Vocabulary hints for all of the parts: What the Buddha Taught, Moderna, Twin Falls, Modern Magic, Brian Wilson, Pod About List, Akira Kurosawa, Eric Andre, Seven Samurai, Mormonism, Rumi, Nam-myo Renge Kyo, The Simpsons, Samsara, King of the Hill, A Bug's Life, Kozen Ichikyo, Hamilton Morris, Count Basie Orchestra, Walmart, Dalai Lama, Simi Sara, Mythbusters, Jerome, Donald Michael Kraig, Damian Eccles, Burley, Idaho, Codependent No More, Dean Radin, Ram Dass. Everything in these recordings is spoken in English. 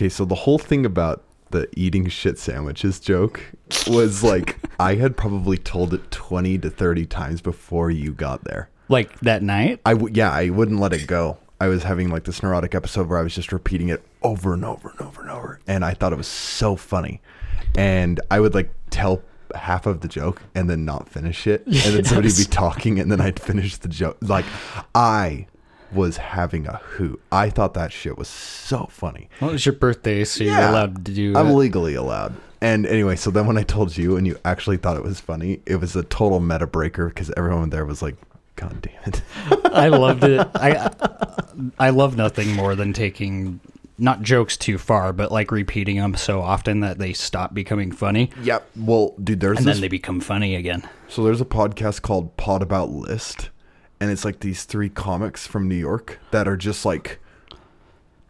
Okay, so the whole thing about the eating shit sandwiches joke was like, I had probably told it 20 to 30 times before you got there. Like that night? I wouldn't let it go. I was having like this neurotic episode where I was just repeating it over and over and over and over. And I thought it was so funny. And I would like tell half of the joke and then not finish it. And then somebody would be talking and then I'd finish the joke. Like I was having a hoot. I thought that shit was so funny. Well, it was your birthday, so you're allowed to do it. I'm legally allowed. And anyway, so then when I told you and you actually thought it was funny, it was a total meta breaker because everyone there was like, God damn it. I loved it. I love nothing more than taking, not jokes too far, but like repeating them so often that they stop becoming funny. Yep. Well, dude, then they become funny again. So there's a podcast called Pod About List. And it's like these three comics from New York that are just like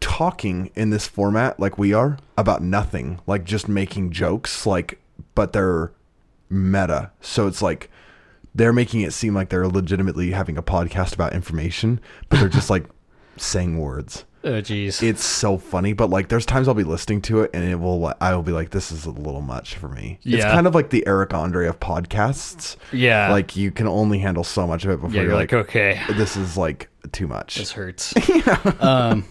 talking in this format like we are about nothing, like just making jokes, like, but they're meta. So it's like they're making it seem like they're legitimately having a podcast about information, but they're just like saying words. Oh, geez. It's so funny. But like there's times I'll be listening to it and I will be like, this is a little much for me. Yeah. It's kind of like the Eric Andre of podcasts. Yeah. Like you can only handle so much of it before you're like, okay, this is like too much. This hurts. Yeah. Do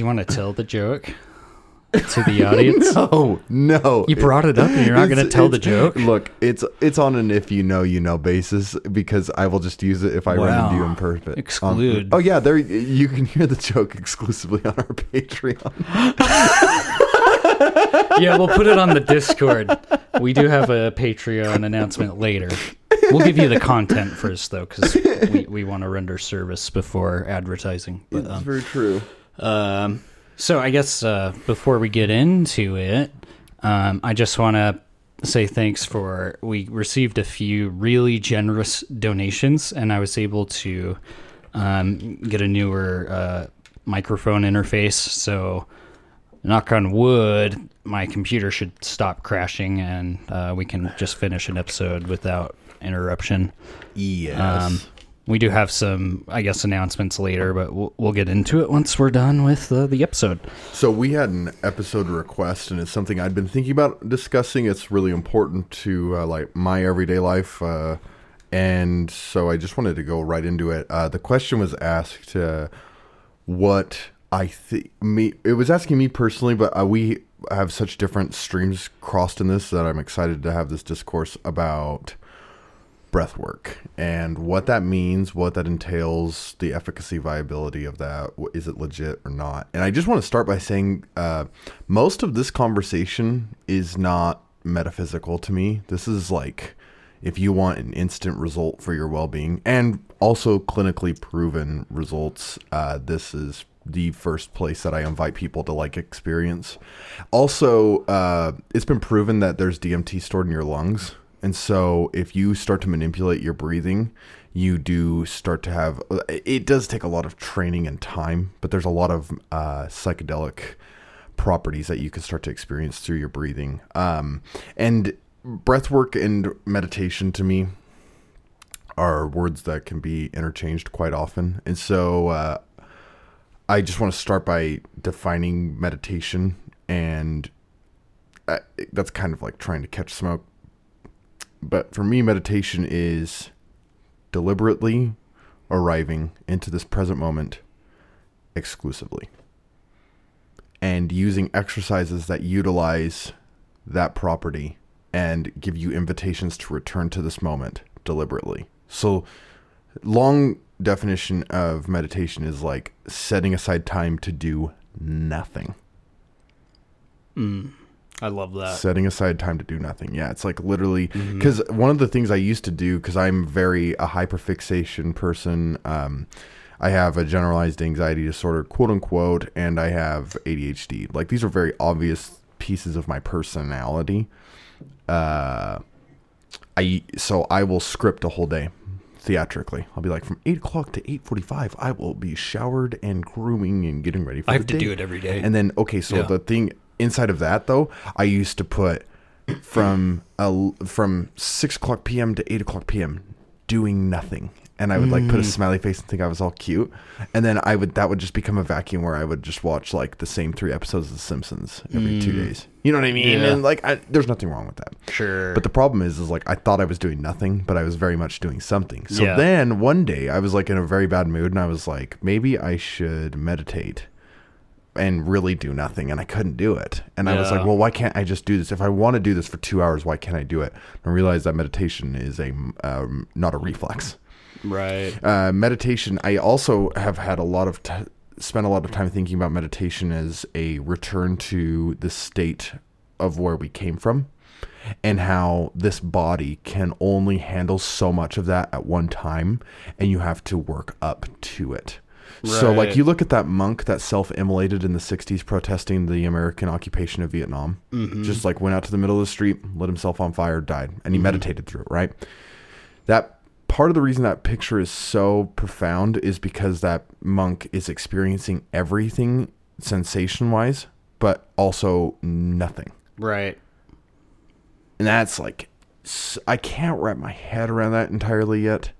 you want to tell the joke to the audience? No. You brought it up and you're not going to tell the joke? Look, it's on an if you know basis because I will just use it if I run into you in perfect. Exclude. There you can hear the joke exclusively on our Patreon. Yeah, we'll put it on the Discord. We do have a Patreon announcement later. We'll give you the content first, though, because we want to render service before advertising. But, that's very true. So I guess before we get into it, I just want to say thanks for, we received a few really generous donations and I was able to get a newer microphone interface. So knock on wood, my computer should stop crashing and we can just finish an episode without interruption. Yes. We do have some, I guess, announcements later, but we'll get into it once we're done with the episode. So we had an episode request, and it's something I'd been thinking about discussing. It's really important to like my everyday life, and so I just wanted to go right into it. The question was asked, what I think me. It was asking me personally, but we have such different streams crossed in this that I'm excited to have this discourse about breath work and what that means, what that entails, the efficacy, viability of that. Is it legit or not? And I just want to start by saying most of this conversation is not metaphysical to me. This is like if you want an instant result for your well-being and also clinically proven results, this is the first place that I invite people to like experience. Also, it's been proven that there's DMT stored in your lungs. And so if you start to manipulate your breathing, you do start to have, it does take a lot of training and time, but there's a lot of psychedelic properties that you can start to experience through your breathing. And breath work and meditation to me are words that can be interchanged quite often. And so I just want to start by defining meditation. And that's kind of like trying to catch smoke. But for me, meditation is deliberately arriving into this present moment exclusively and using exercises that utilize that property and give you invitations to return to this moment deliberately. So long definition of meditation is like setting aside time to do nothing. I love that. Setting aside time to do nothing. Yeah, it's like literally because one of the things I used to do, because I'm a hyperfixation person. I have a generalized anxiety disorder, quote unquote, and I have ADHD. Like these are very obvious pieces of my personality. So I will script a whole day theatrically. I'll be like from 8 o'clock to 8:45. I will be showered and grooming and getting ready for the day. I have to do it every day. And then the thing. Inside of that, though, I used to put from 6 o'clock p.m. to 8 o'clock p.m. doing nothing. and I would like put a smiley face and think I was all cute. And then that would just become a vacuum where I would just watch like the same three episodes of The Simpsons every 2 days. You know what I mean? Yeah. And like, there's nothing wrong with that. Sure. But the problem is like, I thought I was doing nothing, but I was very much doing something. So then one day I was like in a very bad mood and I was like, maybe I should meditate and really do nothing. And I couldn't do it. And I was like, well, why can't I just do this? If I want to do this for 2 hours, why can't I do it? And I realized that meditation is not a reflex. Right. Meditation. I also have had spent a lot of time thinking about meditation as a return to the state of where we came from and how this body can only handle so much of that at one time and you have to work up to it. Right. So like you look at that monk that self-immolated in the 60s protesting the American occupation of Vietnam, just like went out to the middle of the street, lit himself on fire, died, and he meditated through it, right? Part of the reason that picture is so profound is because that monk is experiencing everything sensation-wise, but also nothing. Right. And that's like, I can't wrap my head around that entirely yet.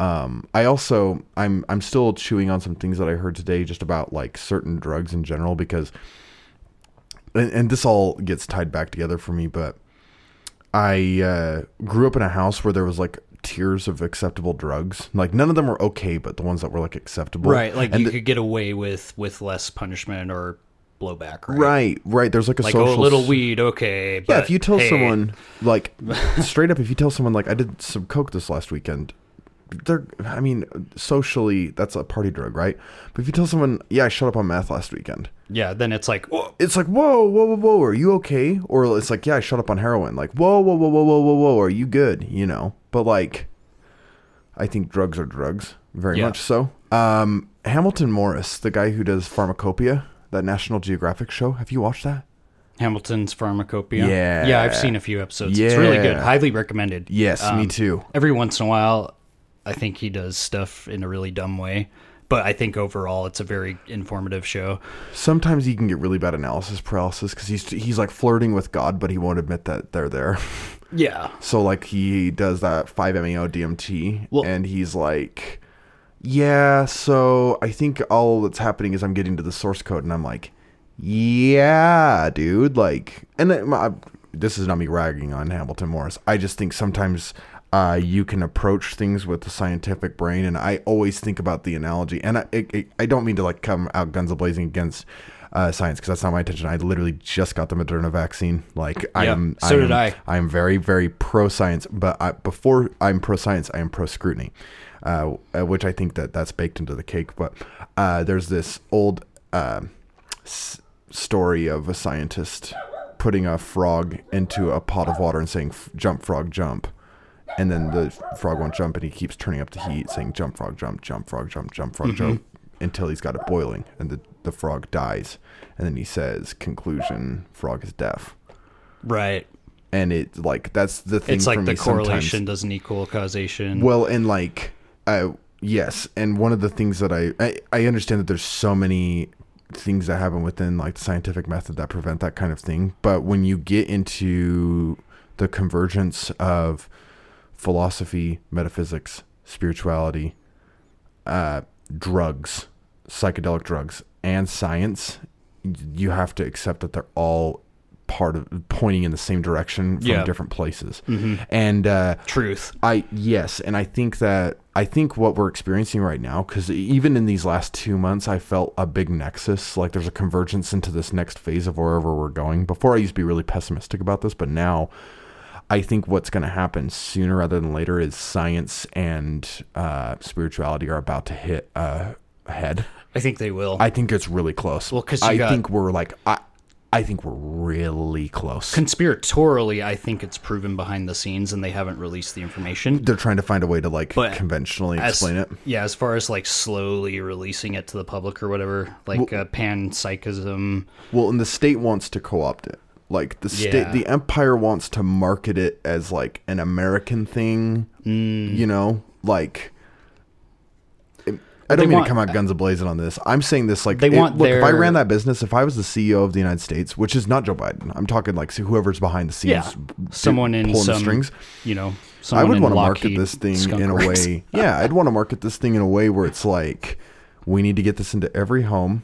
I'm still chewing on some things that I heard today just about like certain drugs in general, because, and this all gets tied back together for me, but I grew up in a house where there was like tiers of acceptable drugs. Like none of them were okay, but the ones that were like acceptable, right? Like and you could get away with less punishment or blowback, right? Right. There's like a social, a little weed, okay. But yeah, if you tell someone like straight up, if you tell someone like I did some coke this last weekend, socially that's a party drug, right? But if you tell someone, yeah, I shut up on meth last weekend, yeah, then it's like, whoa. It's like, whoa, are you okay? Or it's like, yeah, I shut up on heroin. Like, whoa, are you good? You know? But like, I think drugs are drugs, very much so. Hamilton Morris, the guy who does Pharmacopoeia, that National Geographic show. Have you watched that? Hamilton's Pharmacopoeia. Yeah. Yeah, I've seen a few episodes. Yeah. It's really good. Highly recommended. Yes, me too. Every once in a while, I think he does stuff in a really dumb way. But I think overall, it's a very informative show. Sometimes you can get really bad analysis paralysis because he's like flirting with God, but he won't admit that they're there. Yeah. So like he does that 5-MeO-DMT and he's like, yeah, so I think all that's happening is I'm getting to the source code. And I'm like, yeah, dude. Like, and this is not me ragging on Hamilton Morris. I just think sometimes you can approach things with the scientific brain. And I always think about the analogy. And I don't mean to like come out guns a-blazing against science, because that's not my intention. I literally just got the Moderna vaccine. Like, yep. I am very, very pro-science. But before I'm pro-science, I am pro-scrutiny, which I think that's baked into the cake. But there's this old story of a scientist putting a frog into a pot of water and saying, "Jump, frog, jump." And then the frog won't jump, and he keeps turning up the heat, saying, "Jump, frog, jump, jump, frog, jump, jump, frog, jump," until he's got it boiling, and the frog dies. And then he says, "Conclusion: frog is deaf." Right. And it like that's the thing. It's like the correlation doesn't equal causation. Well, and like, yes, and one of the things that I understand that there's so many things that happen within like the scientific method that prevent that kind of thing, but when you get into the convergence of philosophy, metaphysics, spirituality, drugs, psychedelic drugs, and science, you have to accept that they're all part of pointing in the same direction from different places. And truth. And I think what we're experiencing right now, because even in these last 2 months, I felt a big nexus. Like there's a convergence into this next phase of wherever we're going. Before I used to be really pessimistic about this, but now I think what's going to happen sooner rather than later is science and spirituality are about to hit ahead. I think they will. I think it's really close. Well, because I think we're really close. Conspiratorially, I think it's proven behind the scenes, and they haven't released the information. They're trying to find a way to conventionally explain it. Yeah, as far as like slowly releasing it to the public or whatever, panpsychism. Well, and the state wants to co-opt it. Like the state, the empire wants to market it as like an American thing, you know, like. I don't mean to come out guns ablazing on this. I'm saying this like, if I ran that business, if I was the CEO of the United States, which is not Joe Biden, I'm talking like whoever's behind the scenes, someone in pulling the strings, I would want to market this thing in a way. Yeah, I'd want to market this thing in a way where it's like, we need to get this into every home.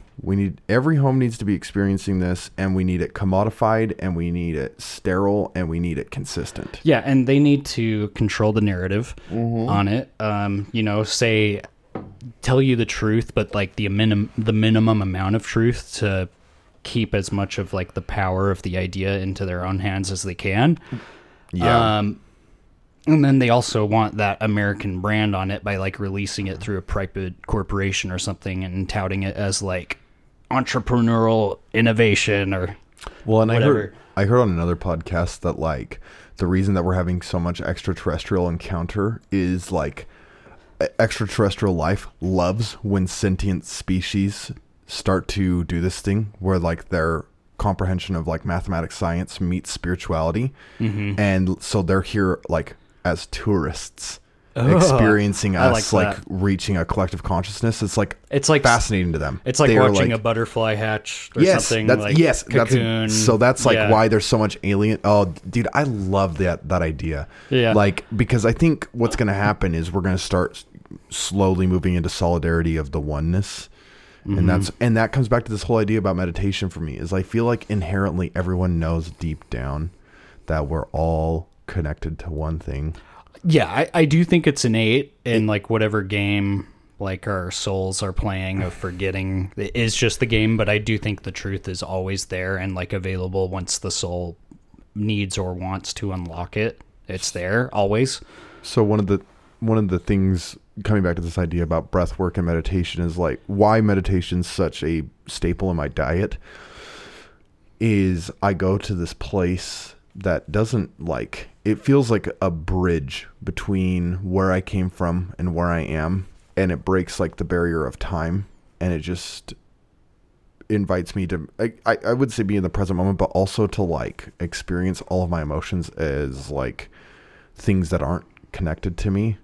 Every home needs to be experiencing this, and we need it commodified, and we need it sterile, and we need it consistent. Yeah, and they need to control the narrative on it. Tell you the truth, but like the minimum amount of truth to keep as much of like the power of the idea into their own hands as they can. Yeah. And then they also want that American brand on it by like releasing it through a private corporation or something and touting it as like entrepreneurial innovation or whatever. I heard on another podcast that like the reason that we're having so much extraterrestrial encounter is like extraterrestrial life loves when sentient species start to do this thing where like their comprehension of like mathematics, science meets spirituality. And so they're here like as tourists experiencing us like reaching a collective consciousness. It's like fascinating to them. It's like watching a butterfly hatch or something. Cocoon. So that's like why there's so much alien. Oh dude, I love that idea. Yeah. Like, because I think what's going to happen is we're going to start slowly moving into solidarity of the oneness. And that comes back to this whole idea about meditation for me is I feel like inherently everyone knows deep down that we're all connected to one thing. Yeah, I do think it's innate in like whatever game like our souls are playing of forgetting is just the game. But I do think the truth is always there and like available once the soul needs or wants to unlock it. It's there always. So one of the things coming back to this idea about breath work and meditation is like why meditation's such a staple in my diet is I go to this place that doesn't like, it feels like a bridge between where I came from and where I am. And it breaks like the barrier of time. And it just invites me to, I would say be in the present moment, but also to like experience all of my emotions as like things that aren't connected to me.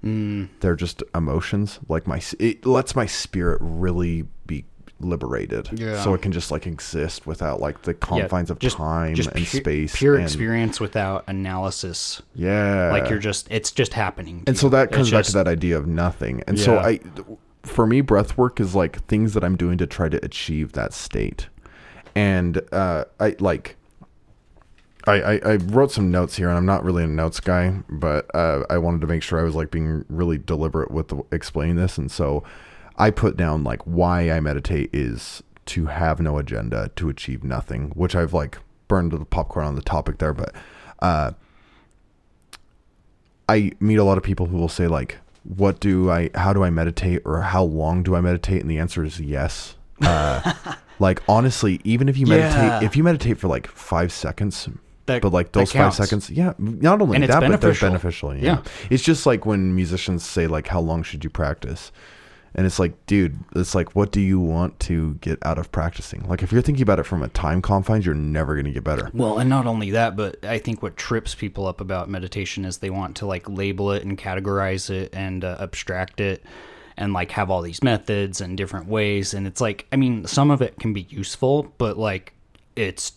They're just emotions. Like it lets my spirit really be liberated. Yeah. So it can just like exist without like the confines of time and space. Pure experience without analysis. Yeah. Like it's just happening. And so that comes back to that idea of nothing. And so for me, breath work is like things that I'm doing to try to achieve that state. And I wrote some notes here, and I'm not really a notes guy, but I wanted to make sure I was like being really deliberate with explaining this. And so I put down like why I meditate is to have no agenda, to achieve nothing, which I've like burned the popcorn on the topic there. But I meet a lot of people who will say like, how do I meditate, or how long do I meditate? And the answer is yes. Like honestly, even if you meditate, for like 5 seconds, but like those 5 seconds, not only that, but they're beneficial. Yeah. It's just like when musicians say like, how long should you practice? And it's like, dude, it's like, what do you want to get out of practicing? Like if you're thinking about it from a time confines, you're never going to get better. Well, and not only that, but I think what trips people up about meditation is they want to like label it and categorize it and abstract it and like have all these methods and different ways. And it's like, I mean, some of it can be useful, but like it's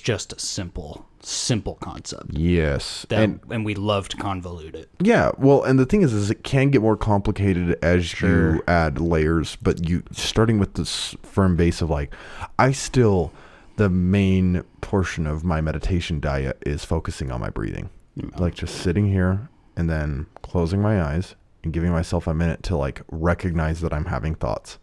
just a simple concept. Yes. And we love to convolute it. Yeah. Well, and the thing is it can get more complicated as you add layers, but you starting with this firm base of like, the main portion of my meditation diet is focusing on my breathing, like just sitting here and then closing my eyes and giving myself a minute to like recognize that I'm having thoughts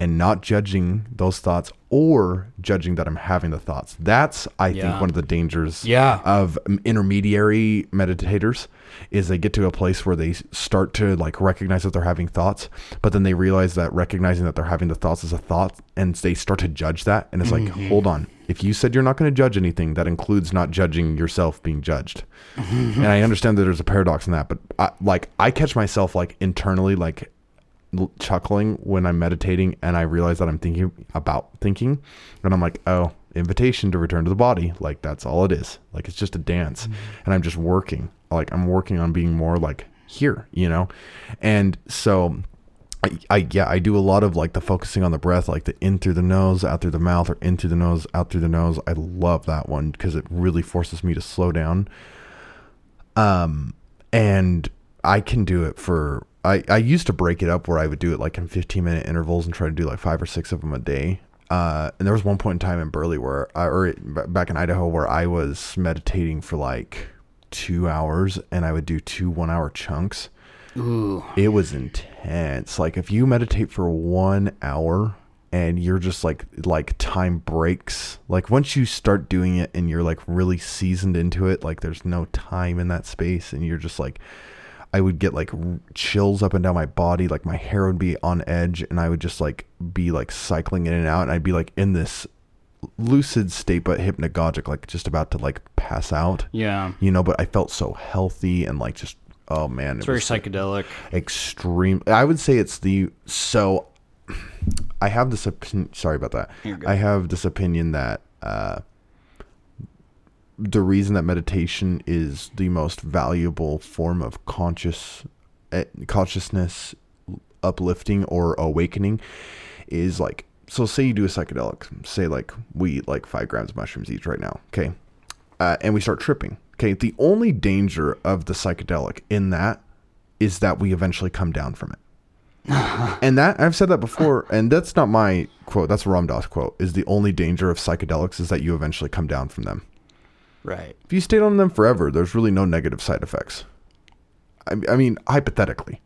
and not judging those thoughts or judging that I'm having the thoughts. That's, I think, one of the dangers of intermediary meditators is they get to a place where they start to like recognize that they're having thoughts, but then they realize that recognizing that they're having the thoughts is a thought, and they start to judge that. And it's like, hold on. If you said you're not going to judge anything, that includes not judging yourself being judged. And I understand that there's a paradox in that, but I catch myself like internally like chuckling when I'm meditating and I realize that I'm thinking, and I'm like, oh, invitation to return to the body. Like that's all it is. Like it's just a dance, and I'm just working. Like I'm working on being more like here, you know? And so I do a lot of like the focusing on the breath, like the in through the nose, out through the mouth, or in through the nose, out through the nose. I love that one because it really forces me to slow down. And I can do it for, I used to break it up where I would do it like in 15-minute intervals and try to do like 5 or 6 of them a day. And there was one point in time in Burley back in Idaho where I was meditating for like 2 hours and I would do 2 one-hour chunks. Ooh. It was intense. Like if you meditate for 1 hour and you're just like time breaks, like once you start doing it and you're like really seasoned into it, like there's no time in that space. And you're just like, I would get like chills up and down my body. Like my hair would be on edge and I would just like be like cycling in and out. And I'd be like in this lucid state, but hypnagogic, like just about to like pass out. Yeah. You know, but I felt so healthy and like just, oh man, it's very psychedelic, extreme. I would say it's the, so I have this opinion, sorry about that. I have this opinion that, the reason that meditation is the most valuable form of consciousness uplifting or awakening is like, so say you do a psychedelic, say like we eat like 5 grams of mushrooms each right now. Okay. And we start tripping. Okay, the only danger of the psychedelic in that is that we eventually come down from it. And that, I've said that before, and that's not my quote. That's a Ram Dass quote, is the only danger of psychedelics is that you eventually come down from them. Right. If you stayed on them forever, there's really no negative side effects. I mean, hypothetically.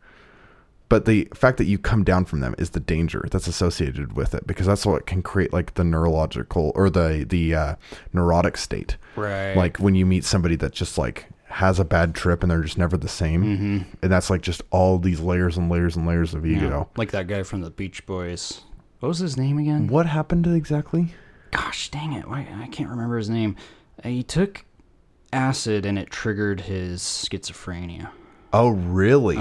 But the fact that you come down from them is the danger that's associated with it, because that's what can create like the neurological or the neurotic state. Right. Like when you meet somebody that just like has a bad trip and they're just never the same. Mm-hmm. And that's like just all these layers and layers and layers of ego. Yeah. Like that guy from the Beach Boys. What was his name again? What happened exactly? Gosh, dang it. Why, I can't remember his name. He took acid and it triggered his schizophrenia. Oh, really?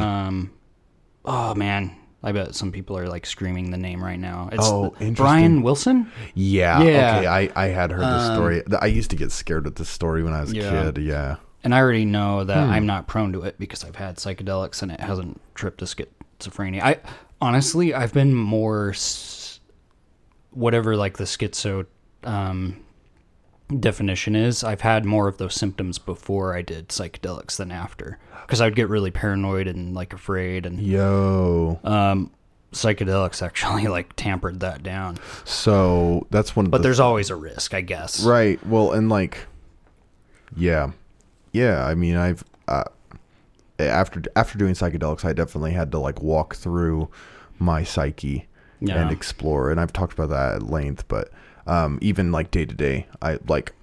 Oh man, I bet some people are like screaming the name right now. It's Brian Wilson? Yeah. Okay, I had heard this story. I used to get scared at this story when I was a kid. Yeah. And I already know that I'm not prone to it because I've had psychedelics and it hasn't tripped to schizophrenia. I honestly, I've been more whatever like the schizo definition is, I've had more of those symptoms before I did psychedelics than after, because I would get really paranoid and like afraid, and psychedelics actually like tampered that down, so that's one of but there's always a risk, I guess, right? Well, and like yeah I mean, I've after doing psychedelics, I definitely had to like walk through my psyche and explore, and I've talked about that at length, but even like day to day,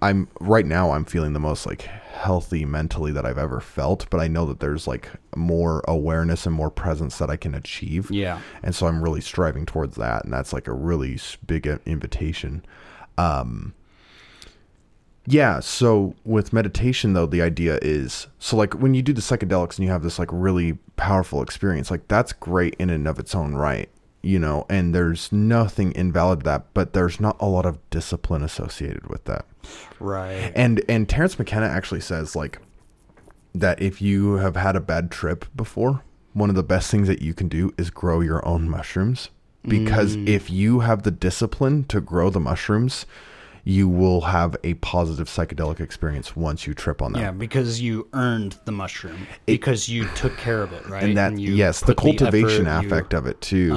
I'm right now, I'm feeling the most like healthy mentally that I've ever felt, but I know that there's like more awareness and more presence that I can achieve. Yeah. And so I'm really striving towards that. And that's like a really big invitation. Yeah. So with meditation though, the idea is, so like when you do the psychedelics and you have this like really powerful experience, like that's great in and of its own right. You know, and there's nothing invalid to that, but there's not a lot of discipline associated with that. Right. And Terrence McKenna actually says like that if you have had a bad trip before, one of the best things that you can do is grow your own mushrooms, because if you have the discipline to grow the mushrooms, you will have a positive psychedelic experience once you trip on that. Yeah, because you earned the mushroom, because you took care of it, right? And that, and yes, the cultivation affect of it too.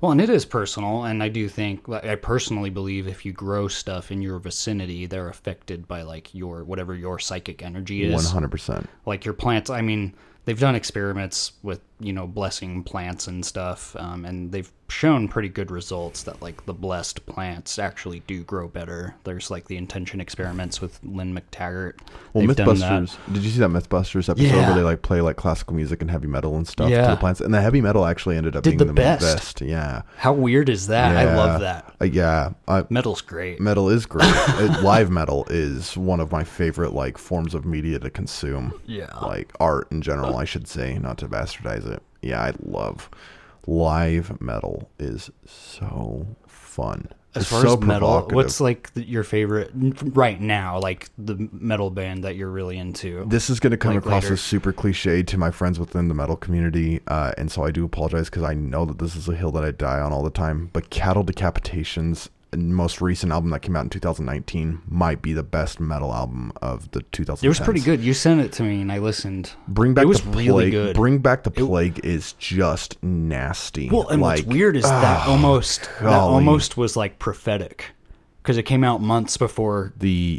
Well, and it is personal, and I do think, I personally believe if you grow stuff in your vicinity, they're affected by like your, whatever your psychic energy is. 100%. Like your plants, I mean, they've done experiments with, you know, blessing plants and stuff, and they've shown pretty good results that, like, the blessed plants actually do grow better. There's, like, the intention experiments with Lynn McTaggart. Well, they've Mythbusters. Did you see that Mythbusters episode where they, like, play, like, classical music and heavy metal and stuff to the plants? And the heavy metal actually ended up being the best. Yeah. How weird is that? Yeah. I love that. Metal's great. Metal is great. Live metal is one of my favorite, like, forms of media to consume. Yeah. Like, art in general. I should say, not to bastardize it. Yeah, I love live metal, is so fun. As far as metal, what's like your favorite right now, like the metal band that you're really into? This is going to come across as super cliche to my friends within the metal community. And so I do apologize because I know that this is a hill that I die on all the time. But Cattle Decapitation's most recent album that came out in 2019 might be the best metal album of the 2010s. It was pretty good. You sent it to me and I listened. Bring Back the Plague. Bring Back the Plague is just nasty. Well, and like, what's weird is that almost was like prophetic because it came out months before the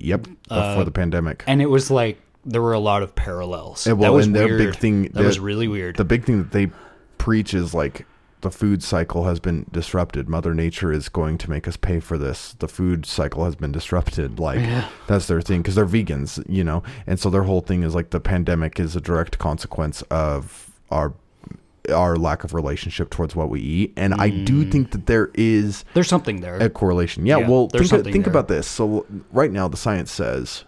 pandemic, and it was like there were a lot of parallels. Well, that was and weird. Big thing that was really weird. The big thing that they preach is like, the food cycle has been disrupted. Mother Nature is going to make us pay for this. The food cycle has been disrupted. Like that's their thing. 'Cause they're vegans, you know? And so their whole thing is like the pandemic is a direct consequence of our lack of relationship towards what we eat. And I do think that there's something there, a correlation. Yeah. Well, think about this. So right now the science says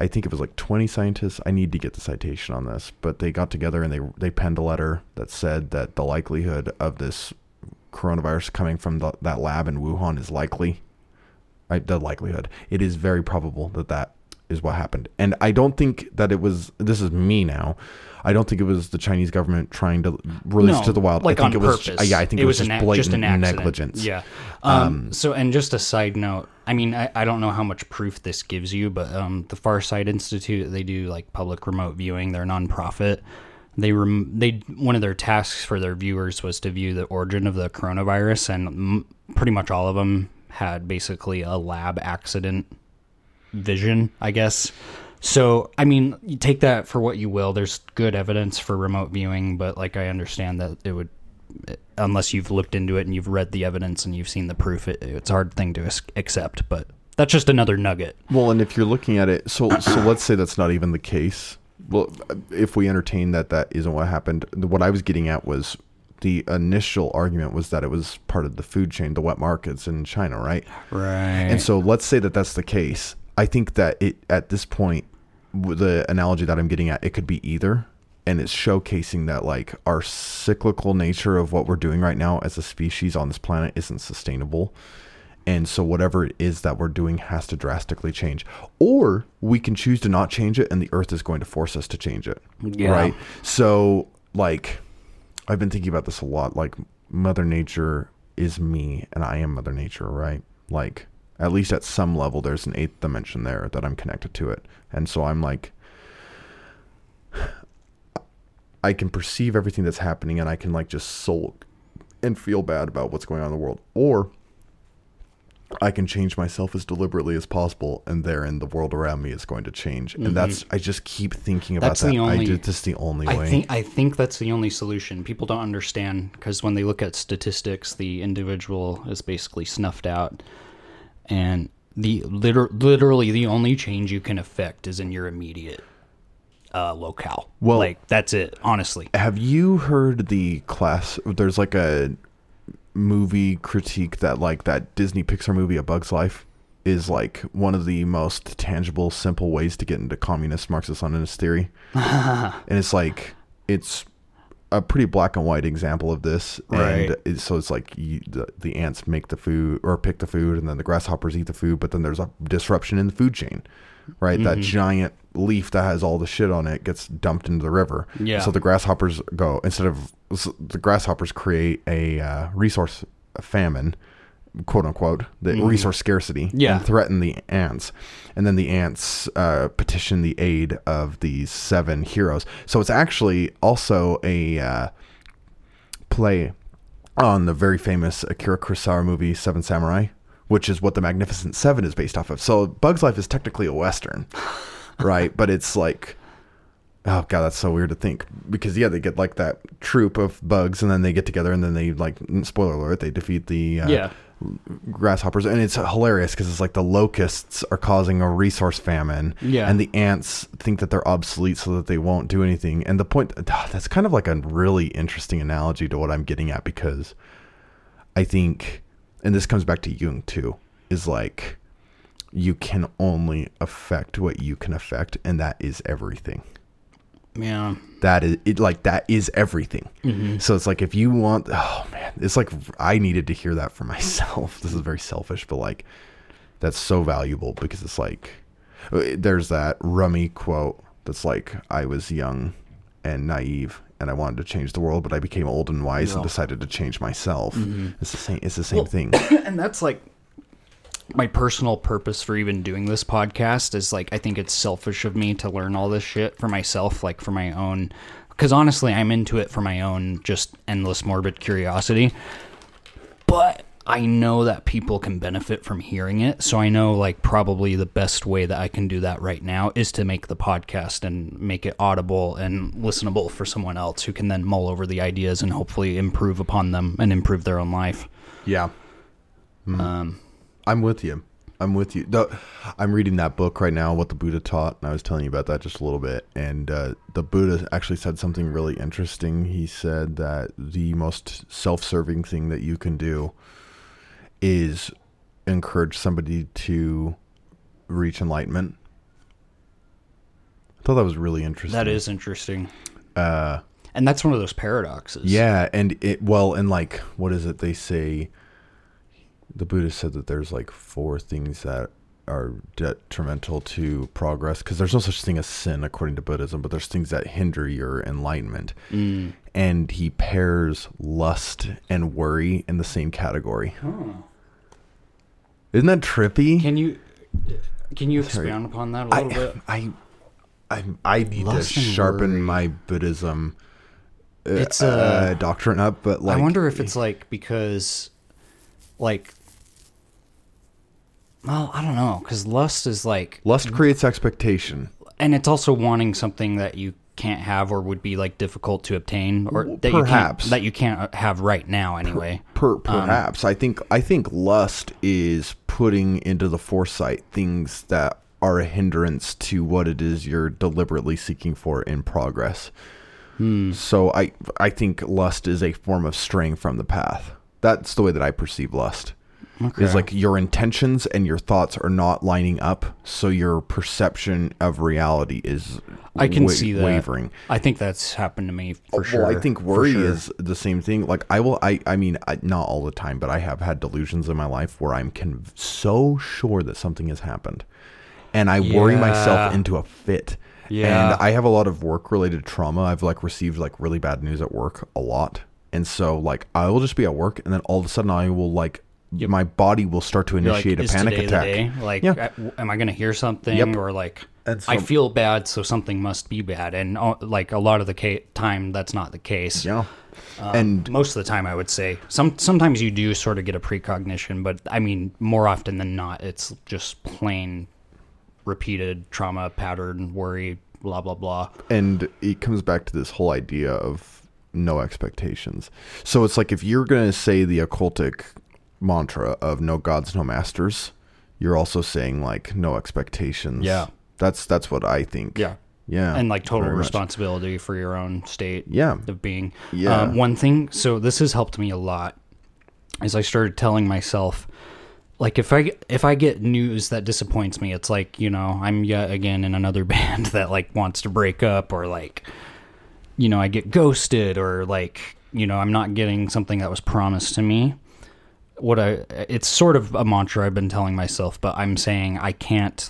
I think it was like 20 scientists. I need to get the citation on this, but they got together and they penned a letter that said that the likelihood of this coronavirus coming from that lab in Wuhan is likely. Right? The likelihood. It is very probable that is what happened. And I don't think that it was, this is me now, I don't think it was the Chinese government trying to release to the wild. Like I think on purpose. I think it was just blatant negligence. Yeah. So, and just a side note, I mean, I don't know how much proof this gives you, but the Farsight Institute, they do like public remote viewing. They're a nonprofit. One of their tasks for their viewers was to view the origin of the coronavirus, and pretty much all of them had basically a lab accident vision, I guess. So, I mean, you take that for what you will. There's good evidence for remote viewing, but like I understand that it would, unless you've looked into it and you've read the evidence and you've seen the proof, it's a hard thing to accept, but that's just another nugget. Well, and if you're looking at it, so let's say that's not even the case. Well, if we entertain that isn't what happened, what I was getting at was the initial argument was that it was part of the food chain, the wet markets in China, right? Right. And so let's say that that's the case. I think that at this point, the analogy that I'm getting at, it could be either. And it's showcasing that like our cyclical nature of what we're doing right now as a species on this planet isn't sustainable. And so whatever it is that we're doing has to drastically change, or we can choose to not change it. And the earth is going to force us to change it. Yeah. Right. So like, I've been thinking about this a lot. Like Mother Nature is me and I am Mother Nature, right? Like, at least at some level, there's an eighth dimension there that I'm connected to it. And so I'm like, I can perceive everything that's happening and I can like just sulk and feel bad about what's going on in the world. Or I can change myself as deliberately as possible, and therein the world around me is going to change. And I just keep thinking about that. That's the only way. I think that's the only solution. People don't understand, because when they look at statistics, the individual is basically snuffed out. And literally the only change you can affect is in your immediate locale. Well, like that's it, honestly. Have you heard the class? There's like a movie critique that Disney Pixar movie, A Bug's Life, is like one of the most tangible, simple ways to get into communist Marxist-Leninist theory. And it's like, it's a pretty black and white example of this. Right. And so it's like the ants make the food or pick the food, and then the grasshoppers eat the food, but then there's a disruption in the food chain, right? Mm-hmm. That giant leaf that has all the shit on it gets dumped into the river. Yeah. So the grasshoppers create a resource famine, quote unquote, the resource scarcity, and threaten the ants. And then the ants petition the aid of these seven heroes. So it's actually also a play on the very famous Akira Kurosawa movie, Seven Samurai, which is what the Magnificent Seven is based off of. So Bug's Life is technically a Western, right? But it's like, oh God, that's so weird to think, because they get like that troop of bugs, and then they get together, and then they, like, spoiler alert, they defeat the grasshoppers. And it's hilarious because it's like the locusts are causing a resource famine, and the ants think that they're obsolete so that they won't do anything. And the point, that's kind of like a really interesting analogy to what I'm getting at, because I think, and this comes back to Jung too, is like, you can only affect what you can affect, and that is everything. Yeah, that is everything. Mm-hmm. So it's like, if you want, oh man, it's like I needed to hear that for myself. This is very selfish, but like that's so valuable because it's like there's that Rumi quote that's like, I was young and naive and I wanted to change the world, but I became old and wise and decided to change myself. Mm-hmm. It's the same thing. And that's like my personal purpose for even doing this podcast is like, I think it's selfish of me to learn all this shit for myself, like for my own, because honestly, I'm into it for my own just endless morbid curiosity. But I know that people can benefit from hearing it. So I know like probably the best way that I can do that right now is to make the podcast and make it audible and listenable for someone else who can then mull over the ideas and hopefully improve upon them and improve their own life. Yeah. Mm. I'm with you. I'm reading that book right now, What the Buddha Taught, and I was telling you about that just a little bit. And the Buddha actually said something really interesting. He said that the most self-serving thing that you can do is encourage somebody to reach enlightenment. I thought that was really interesting. That is interesting. And that's one of those paradoxes. Yeah, and what is it they say? The Buddha said that there's like four things that are detrimental to progress, because there's no such thing as sin according to Buddhism, but there's things that hinder your enlightenment. Mm. And he pairs lust and worry in the same category. Oh. Isn't that trippy? Can you expound upon that a little bit? I need to sharpen my Buddhism it's doctrine up, but like I wonder if it's like because like. Well, I don't know, because lust is like... Lust creates expectation. And it's also wanting something that you can't have or would be like difficult to obtain or that you can't have right now anyway. Perhaps. I think lust is putting into the foresight things that are a hindrance to what it is you're deliberately seeking for in progress. Hmm. So I think lust is a form of straying from the path. That's the way that I perceive lust. Okay. It's like your intentions and your thoughts are not lining up, so your perception of reality is wavering. I think that's happened to me for sure. I think worry is the same thing. Like I mean, not all the time, but I have had delusions in my life where I'm so sure that something has happened, and I worry myself into a fit. Yeah. And I have a lot of work-related trauma. I've like received like really bad news at work a lot, and so like I will just be at work, and then all of a sudden I will like. Yep. My body will start to initiate a panic attack. Like, yeah. Am I going to hear something? Yep. Or like, I feel bad, so something must be bad. And like a lot of the time, that's not the case. Yeah. And most of the time, I would say sometimes you do sort of get a precognition, but I mean, more often than not, it's just plain repeated trauma pattern, worry, blah, blah, blah. And it comes back to this whole idea of no expectations. So it's like, if you're going to say the occultic mantra of no gods, no masters, you're also saying like no expectations. Yeah, that's what I think. Yeah, and like total responsibility for your own state of being. Yeah, one thing. So this has helped me a lot, is I started telling myself, like if I get news that disappoints me, it's like, you know, I'm yet again in another band that like wants to break up, or like, you know, I get ghosted, or like, you know, I'm not getting something that was promised to me. It's sort of a mantra I've been telling myself, but I'm saying I can't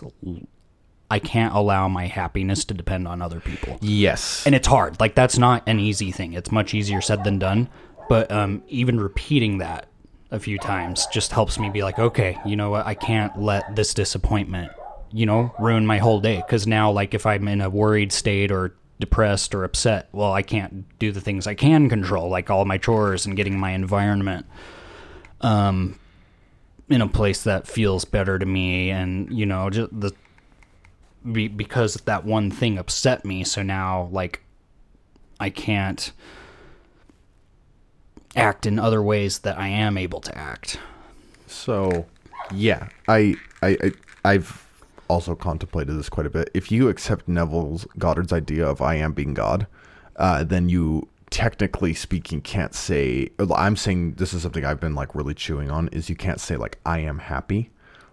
allow my happiness to depend on other people. Yes. And it's hard. Like that's not an easy thing. It's much easier said than done. But even repeating that a few times just helps me be like, okay, you know what? I can't let this disappointment, you know, ruin my whole day. Cause now like if I'm in a worried state or depressed or upset, well, I can't do the things I can control, like all my chores and getting my environment in a place that feels better to me. And, you know, just because that one thing upset me. So now like I can't act in other ways that I am able to act. So yeah, I've also contemplated this quite a bit. If you accept Neville Goddard's idea of I am being God, then you technically speaking can't say, I'm saying this is something I've been like really chewing on, is you can't say like I am happy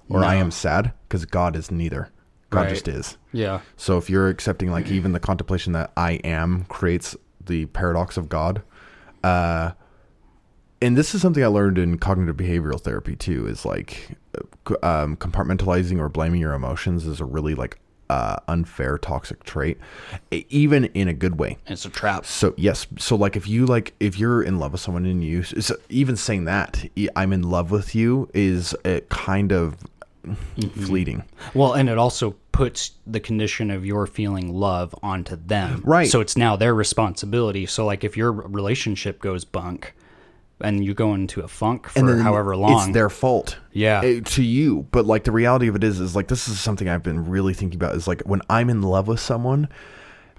or I am sad, because God is neither. God just is. Yeah. So if you're accepting like even the contemplation that I am creates the paradox of God, And this is something I learned in cognitive behavioral therapy too, is like compartmentalizing or blaming your emotions is a really like unfair toxic trait, even in a good way. It's a trap. So yes. So like if you're in love with someone and you, so even saying that I'm in love with you is a kind of fleeting. Well, and it also puts the condition of your feeling love onto them. Right. So it's now their responsibility. So like if your relationship goes bunk and you go into a funk for however long, it's their fault. Yeah. To you. But like the reality of it is like, this is something I've been really thinking about, is like when I'm in love with someone,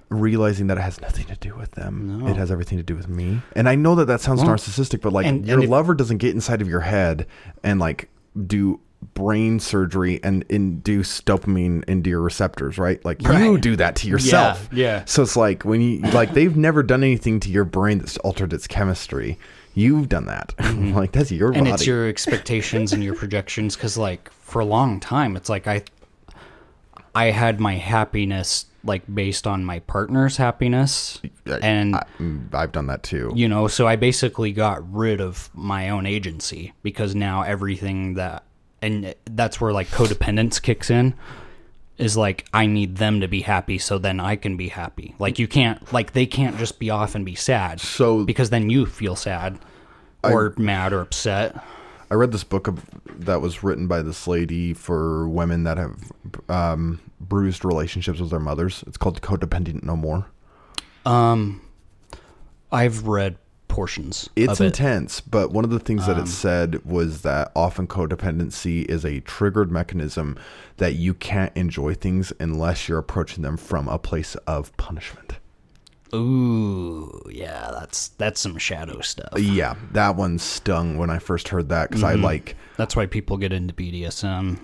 realizing that it has nothing to do with them. No. It has everything to do with me. And I know that that sounds narcissistic, but like your lover doesn't get inside of your head and like do brain surgery and induce dopamine into your receptors, right? Like you do that to yourself. Yeah. So it's like when you like, they've never done anything to your brain that's altered its chemistry. You've done that. Like that's your body. And it's your expectations and your projections. Cause like for a long time, it's like I had my happiness like based on my partner's happiness. And I've done that too. You know, so I basically got rid of my own agency because now everything that, and that's where like codependence kicks in, is like, I need them to be happy so then I can be happy. Like you can't, like they can't just be off and be sad, so because then you feel sad or mad or upset. I read this book that was written by this lady for women that have bruised relationships with their mothers. It's called Codependent No More. I've read portions. It's intense, but one of the things that it said was that often codependency is a triggered mechanism that you can't enjoy things unless you're approaching them from a place of punishment. Ooh, yeah, that's some shadow stuff. Yeah, that one stung when I first heard that, because I like... That's why people get into BDSM.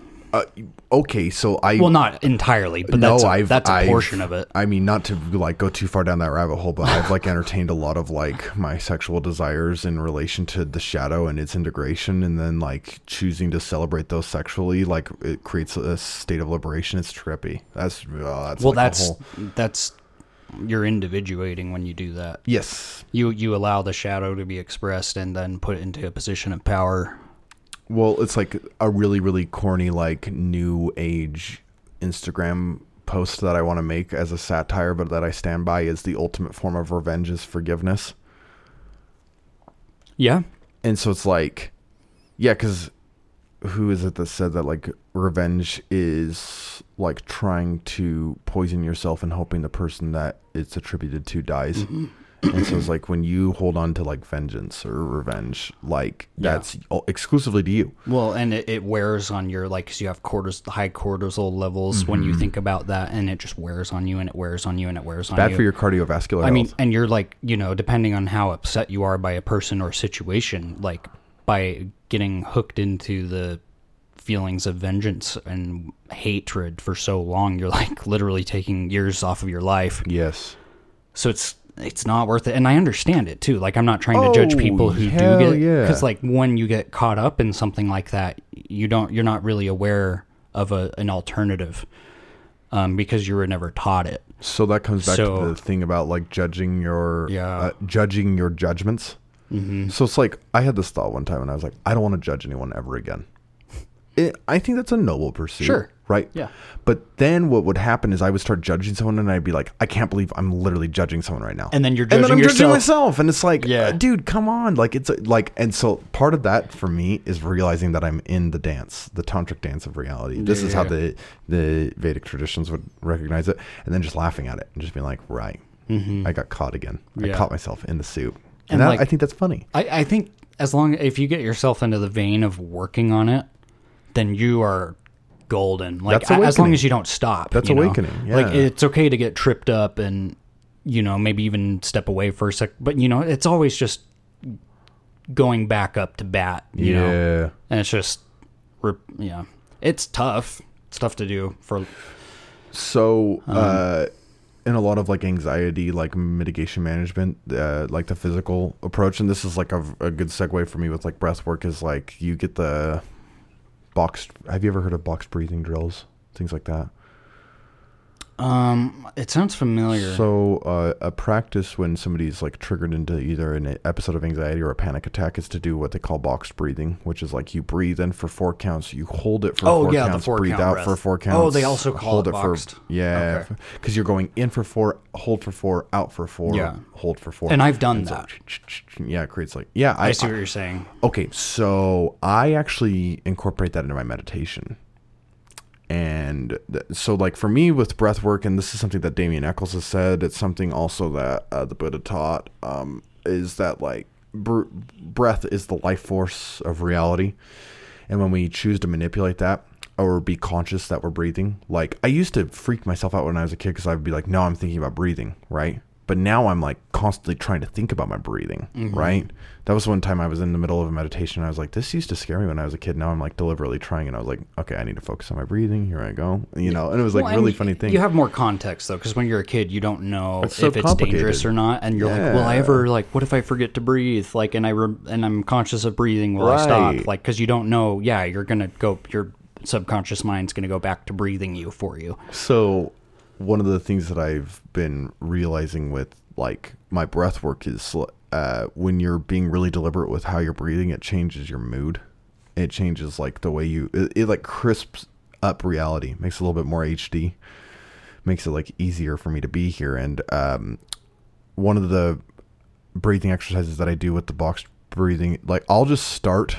Okay, so I... Well, not entirely, but that's a portion of it. I mean, not to like go too far down that rabbit hole, but I've like entertained a lot of like my sexual desires in relation to the shadow and its integration, and then like choosing to celebrate those sexually, like it creates a state of liberation. It's trippy. That's you're individuating when you do that. Yes. You allow the shadow to be expressed and then put it into a position of power. Well, it's like a really, really corny, like new age Instagram post that I want to make as a satire, but that I stand by, is the ultimate form of revenge is forgiveness. Yeah. And so it's like, yeah, because who is it that said that like revenge is like trying to poison yourself and hoping the person that it's attributed to dies. Mm-hmm. And so it's like when you hold on to like vengeance or revenge, like that's exclusively to you. Well, and it wears on your, like, because you have high cortisol levels when you think about that, and it just wears on you and it wears on you and it wears on you. Bad for your cardiovascular health. I mean, and you're like, you know, depending on how upset you are by a person or situation, like by getting hooked into the feelings of vengeance and hatred for so long, you're like literally taking years off of your life. Yes. So it's not worth it. And I understand it too. Like I'm not trying to judge people who do get it. Yeah. Cause like when you get caught up in something like that, you're not really aware of an alternative, because you were never taught it. So that comes back to the thing about like judging your judgments. Mm-hmm. So it's like, I had this thought one time and I was like, I don't want to judge anyone ever again. I think that's a noble pursuit. Sure. Right? Yeah. But then what would happen is I would start judging someone and I'd be like, I can't believe I'm literally judging someone right now. And then you're judging yourself. And then I'm judging myself. And it's like, dude, come on. Like, it's like, and so part of that for me is realizing that I'm in the dance, the tantric dance of reality. Yeah, this is how the Vedic traditions would recognize it. And then just laughing at it and just being like, right, I got caught again. I caught myself in the soup. And that, like, I think that's funny. I think if you get yourself into the vein of working on it, then you are golden. Like as long as you don't stop. That's awakening. Yeah. Like it's okay to get tripped up and, you know, maybe even step away for a sec, but you know, it's always just going back up to bat, you know, and it's just, it's tough. It's tough to do for. So, in a lot of like anxiety, like mitigation management, like the physical approach. And this is like a good segue for me with like breath work, is like you get the, have you ever heard of box breathing drills? Things like that. It sounds familiar. So a practice when somebody's like triggered into either an episode of anxiety or a panic attack is to do what they call boxed breathing, which is like you breathe in for 4 counts, you hold it for four counts, breathe out breath. For 4 counts. Oh, they also call it boxed. Because you're going in for 4, hold for 4, out for 4, hold for 4. And I've done and that. So, it creates like, I see what you're saying. Okay, so I actually incorporate that into my meditation. And so, like, for me with breath work, and this is something that Damian Eccles has said, it's something also that the Buddha taught, is that, like, breath is the life force of reality. And when we choose to manipulate that or be conscious that we're breathing, like, I used to freak myself out when I was a kid because I'd be like, no, I'm thinking about breathing, right? But now I'm, like, constantly trying to think about my breathing, right? That was one time I was in the middle of a meditation. And I was like, this used to scare me when I was a kid. Now I'm, like, deliberately trying. And I was like, okay, I need to focus on my breathing. Here I go. You know, and it was, like, really funny thing. You have more context, though, because when you're a kid, you don't know if it's dangerous or not. And you're like, will I ever, like, what if I forget to breathe? Like, and, and I'm conscious of breathing. Will I stop? Like, because you don't know. Yeah, you're going to go, your subconscious mind's going to go back to breathing for you. So one of the things that I've been realizing with like my breath work is when you're being really deliberate with how you're breathing, it changes your mood. It changes like the way it like crisps up reality, makes it a little bit more HD, makes it like easier for me to be here. And one of the breathing exercises that I do with the boxed breathing, like I'll just start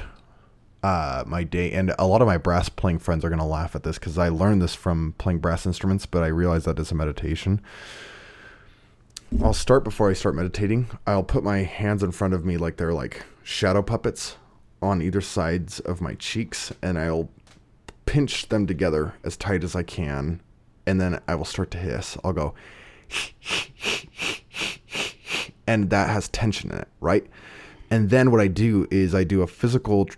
my day, and a lot of my brass playing friends are going to laugh at this because I learned this from playing brass instruments, but I realized that it's a meditation. I'll start before I start meditating. I'll put my hands in front of me like they're like shadow puppets on either sides of my cheeks, and I'll pinch them together as tight as I can, and then I will start to hiss. I'll go, and that has tension in it, right? And then what I do is I do a physical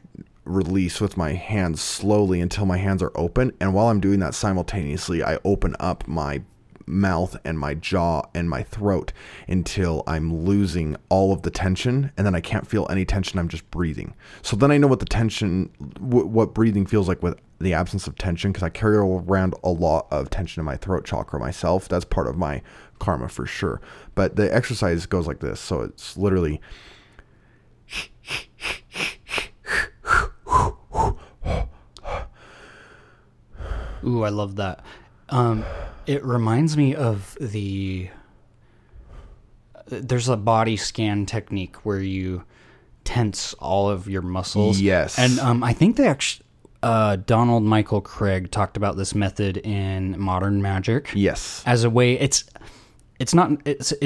release with my hands slowly until my hands are open, and while I'm doing that simultaneously I open up my mouth and my jaw and my throat until I'm losing all of the tension, and then I can't feel any tension. I'm just breathing. So then I know what the tension, what breathing feels like with the absence of tension, because I carry around a lot of tension in my throat chakra myself. That's part of my karma for sure. But the exercise goes like this. So it's literally ooh, I love that. It reminds me of there's a body scan technique where you tense all of your muscles. Yes. And I think they actually, Donald Michael Kraig talked about this method in Modern Magic. Yes. As a way, it's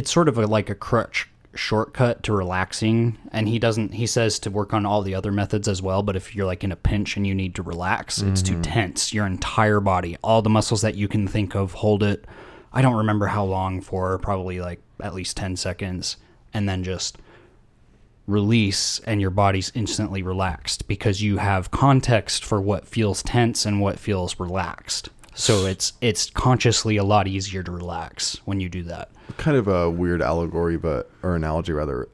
sort of like a crutch shortcut to relaxing, and he says to work on all the other methods as well, but if you're like in a pinch and you need to relax, it's to tense your entire body, all the muscles that you can think of, hold it, I don't remember how long for, probably like at least 10 seconds, and then just release, and your body's instantly relaxed because you have context for what feels tense and what feels relaxed. So it's consciously a lot easier to relax when you do that. Kind of a weird allegory, or analogy rather.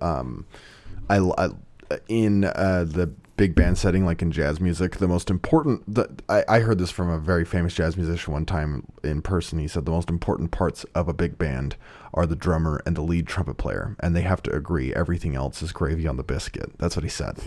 In the big band setting, like in jazz music, the most important, I heard this from a very famous jazz musician one time in person. He said the most important parts of a big band are the drummer and the lead trumpet player, and they have to agree. Everything else is gravy on the biscuit. That's what he said.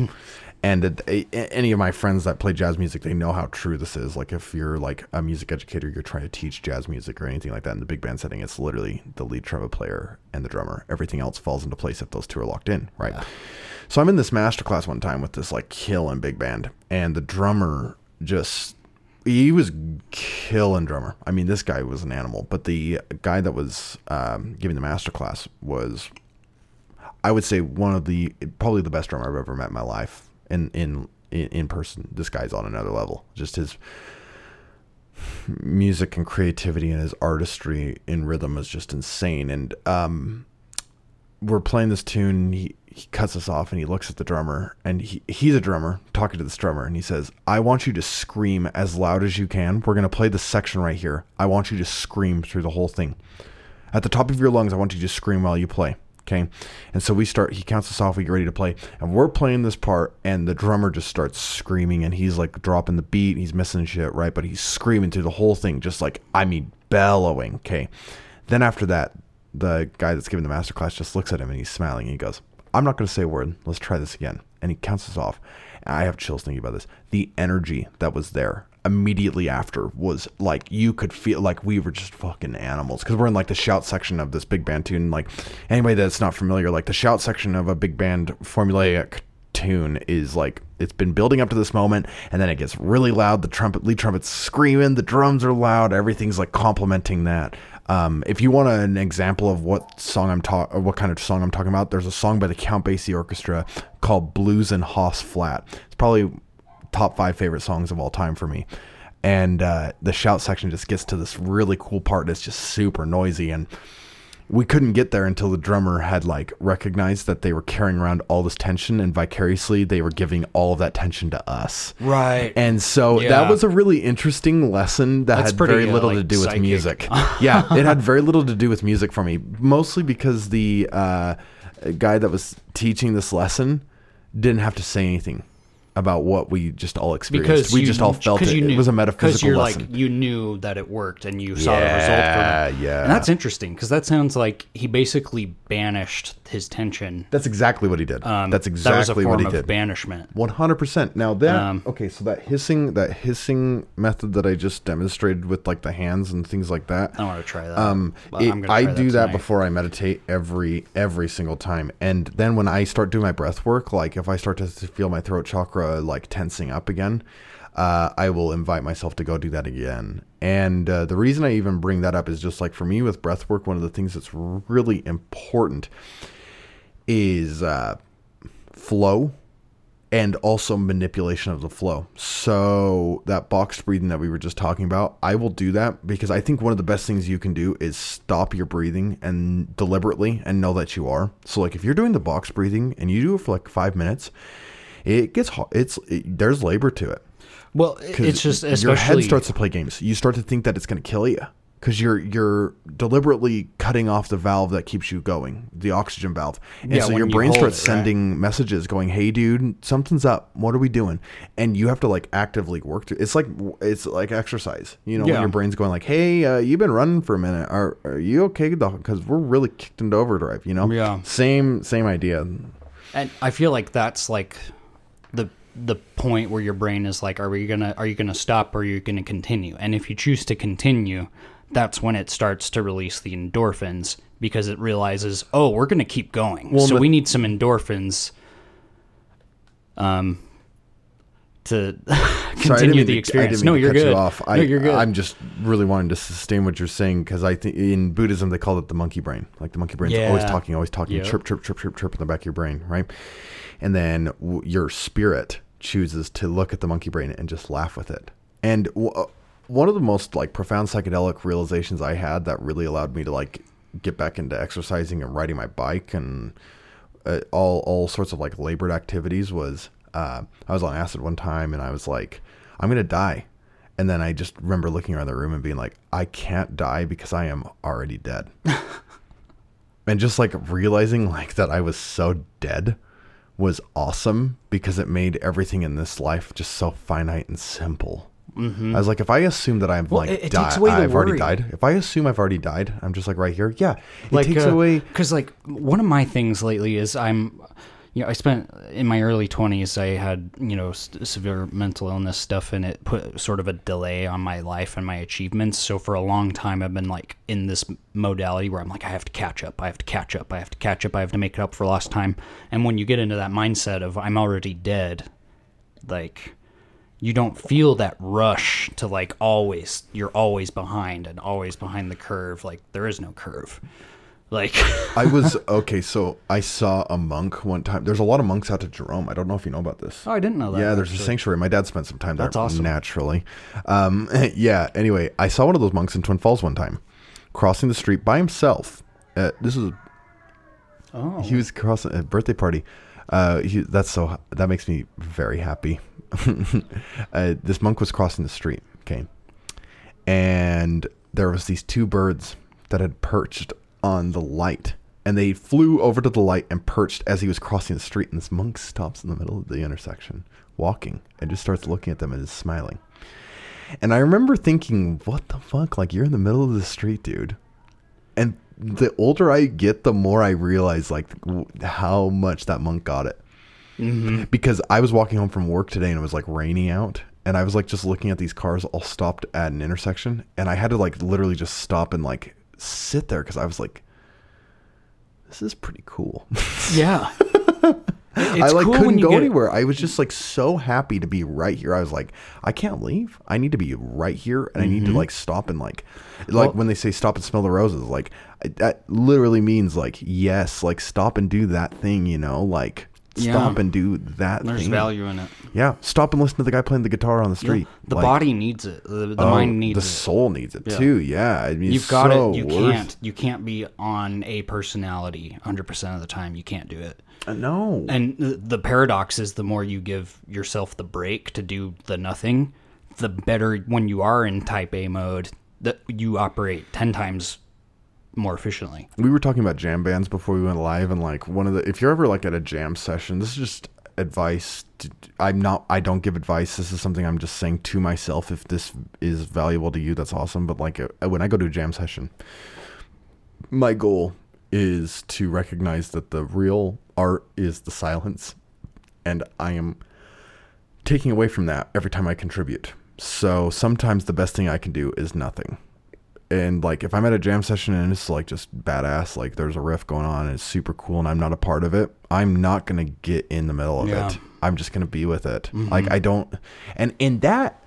And any of my friends that play jazz music, they know how true this is. Like if you're like a music educator, you're trying to teach jazz music or anything like that in the big band setting, it's literally the lead trumpet player and the drummer. Everything else falls into place if those two are locked in, right? Yeah. So I'm in this masterclass one time with this like killing big band, and the drummer he was killing drummer. I mean, this guy was an animal, but the guy that was giving the masterclass was, I would say, probably the best drummer I've ever met in my life in person. This guy's on another level. Just his music and creativity and his artistry in rhythm is just insane. And we're playing this tune. He cuts us off and he looks at the drummer, and he's a drummer talking to this drummer, and he says, I want you to scream as loud as you can. We're going to play this section right here. I want you to scream through the whole thing. At the top of your lungs, I want you to scream while you play. Okay. And so we start, he counts us off, we get ready to play, and we're playing this part, and the drummer just starts screaming, and he's like dropping the beat, he's missing shit, right? But he's screaming through the whole thing, just like, I mean, bellowing. Okay. Then after that, the guy that's giving the master class just looks at him and he's smiling and he goes, I'm not going to say a word. Let's try this again. And he counts us off. And I have chills thinking about this. The energy that was there immediately after was like, you could feel like we were just fucking animals, because we're in like the shout section of this big band tune. Like, anybody that's not familiar, like the shout section of a big band formulaic tune is like, it's been building up to this moment, and then it gets really loud. The lead trumpet's screaming, the drums are loud, everything's like complementing that. If you want an example of what kind of song I'm talking about, there's a song by the Count Basie Orchestra called Blues in Hoss Flat. It's probably top 5 favorite songs of all time for me. And the shout section just gets to this really cool part that's just super noisy, and we couldn't get there until the drummer had like recognized that they were carrying around all this tension, and vicariously they were giving all of that tension to us. Right. And so that was a really interesting lesson that had very little to do with music. Yeah. It had very little to do with music for me, mostly because the guy that was teaching this lesson didn't have to say anything about what we just all experienced. Because we just all felt it. It was a metaphysical lesson. Because you knew that it worked, and you saw the result from it. Yeah. And that's interesting, because that sounds like he basically banished his tension. That's exactly what he did. That was a form of banishment. 100%. Now that, so that hissing method that I just demonstrated with like the hands and things like that. I want to try that. I do that before I meditate every single time. And then when I start doing my breath work, like if I start to feel my throat chakra like tensing up again, I will invite myself to go do that again. And the reason I even bring that up is just like, for me with breath work, one of the things that's really important is flow, and also manipulation of the flow. So that boxed breathing that we were just talking about, I will do that because I think one of the best things you can do is stop your breathing and deliberately, and know that you are. So like if you're doing the boxed breathing and you do it for like 5 minutes, it gets hot. There's labor to it. Well, it's just, especially your head starts to play games. You start to think that it's going to kill you, because you're deliberately cutting off the valve that keeps you going, the oxygen valve. And so your brain starts sending messages going, hey dude, something's up. What are we doing? And you have to like actively work through. It's like exercise, when your brain's going like, hey, you've been running for a minute. Are you okay? Cause we're really kicked into overdrive, Yeah. Same idea. And I feel like that's like the point where your brain is like, are you gonna stop, or are you gonna continue? And if you choose to continue, that's when it starts to release the endorphins, because it realizes, oh, we're gonna keep going. Well, so we need some endorphins to continue the experience. No, you're good. You're good. I'm just really wanting to sustain what you're saying, because I think in Buddhism they call it the monkey brain. Like the monkey brain's always talking, chirp, chirp, chirp, chirp, chirp in the back of your brain, right? And then your spirit chooses to look at the monkey brain and just laugh with it. And one of the most like profound psychedelic realizations I had that really allowed me to like get back into exercising and riding my bike and all sorts of like labored activities was, I was on acid one time and I was like, I'm going to die. And then I just remember looking around the room and being like, I can't die because I am already dead. And just like realizing like that I was so dead was awesome, because it made everything in this life just so finite and simple. Mm-hmm. I was like, if I assume that I've already died, I'm just like right here. Yeah. It takes away. Cause like one of my things lately is I spent in my early 20s, I had, severe mental illness stuff, and it put sort of a delay on my life and my achievements. So for a long time, I've been like in this modality where I'm like, I have to catch up. I have to make it up for lost time. And when you get into that mindset of I'm already dead, like you don't feel that rush to like always, you're always behind and always behind the curve. Like there is no curve. Like So I saw a monk one time. There's a lot of monks out to Jerome. I don't know if you know about this. Oh, I didn't know that. Yeah, there's a sanctuary. My dad spent some time there. That's awesome. Naturally. Anyway, I saw one of those monks in Twin Falls one time, crossing the street by himself. He was crossing a birthday party. That makes me very happy. This monk was crossing the street. Okay, and there was these two birds that had perched on the light, and they flew over to the light and perched as he was crossing the street. And this monk stops in the middle of the intersection, walking, and just starts looking at them and is smiling. And I remember thinking, what the fuck? Like, you're in the middle of the street, dude. And the older I get, the more I realize, like, how much that monk got it. Mm-hmm. Because I was walking home from work today and it was, like, raining out. And I was, like, just looking at these cars all stopped at an intersection. And I had to, like, literally just stop and, like, sit there because I was like, this is pretty cool. Yeah. I like cool couldn't go anywhere. I was just like so happy to be right here. I was like, I can't leave. I need to be right here, and I need to like stop and like when they say stop and smell the roses, like that literally means like yes, like stop and do that thing, you know, like stop and do that. There's thing. There's value in it. Yeah, stop and listen to the guy playing the guitar on the street. Yeah. The like, body needs it. The mind needs it. The soul needs it too. Yeah, I mean, you've got so it. You can't be on a personality 100% of the time. You can't do it. No. And the paradox is the more you give yourself the break to do the nothing, the better when you are in type A mode that you operate 10 times more efficiently. We were talking about jam bands before we went live, and like one of the, if you're ever like at a jam session, this is just advice. I don't give advice. This is something I'm just saying to myself. If this is valuable to you, that's awesome. But like when I go to a jam session, my goal is to recognize that the real art is the silence, and I am taking away from that every time I contribute. So sometimes the best thing I can do is nothing. And like if I'm at a jam session and it's like just badass, like there's a riff going on and it's super cool and I'm not a part of it, I'm not gonna get in the middle of it. I'm just gonna be with it. Like I don't, and in that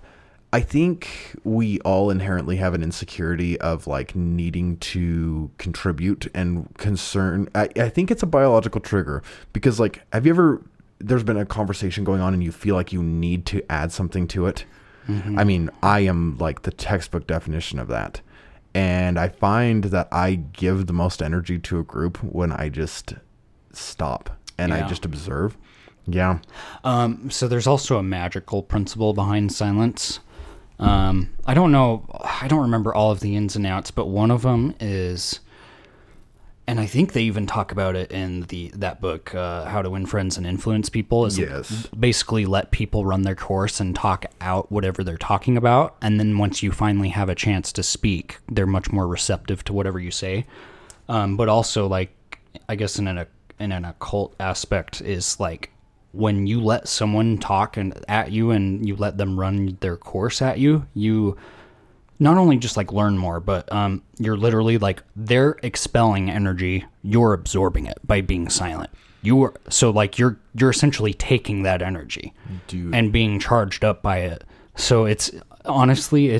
I think we all inherently have an insecurity of like needing to contribute and concern. I think it's a biological trigger because like, have you ever, there's been a conversation going on and you feel like you need to add something to it. I mean, I am like the textbook definition of that. And I find that I give the most energy to a group when I just stop and I just observe. So there's also a magical principle behind silence. I don't know. I don't remember all of the ins and outs, but one of them is, and I think they even talk about it in that book, How to Win Friends and Influence People, is basically let people run their course and talk out whatever they're talking about. And then once you finally have a chance to speak, they're much more receptive to whatever you say. But also like, I guess in an occult aspect is like, when you let someone talk and you let them run their course at you, you not only just like learn more, but you're literally like they're expelling energy, you're absorbing it by being silent. You're essentially taking that energy and being charged up by it. So it's honestly,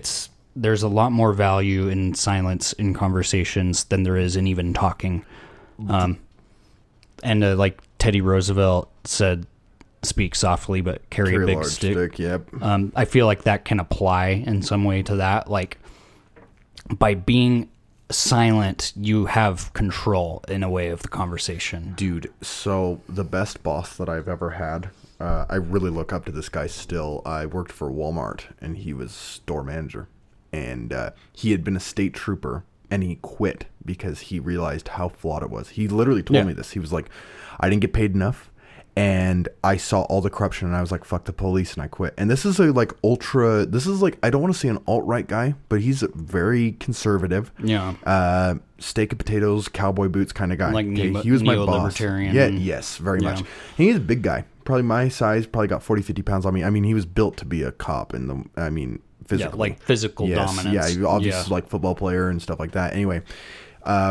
there's a lot more value in silence in conversations than there is in even talking. And like Teddy Roosevelt said, speak softly but carry a big stick. Yep. I feel like that can apply in some way to that. Like by being silent, you have control in a way of the conversation. Dude, so the best boss that I've ever had, I really look up to this guy still. I worked for Walmart and he was store manager, and he had been a state trooper. And he quit because he realized how flawed it was. He literally told me this. He was like, I didn't get paid enough. And I saw all the corruption and I was like, fuck the police. And I quit. And this is I don't want to say an alt-right guy, but he's a very conservative. Yeah. Steak and potatoes, cowboy boots kind of guy. Like he was my boss. Yeah. Yes, very much. And he's a big guy, probably my size, probably got 40, 50 pounds on me. I mean, he was built to be a cop physically. Yeah, like physical dominance. Yeah, obviously like football player and stuff like that. Anyway,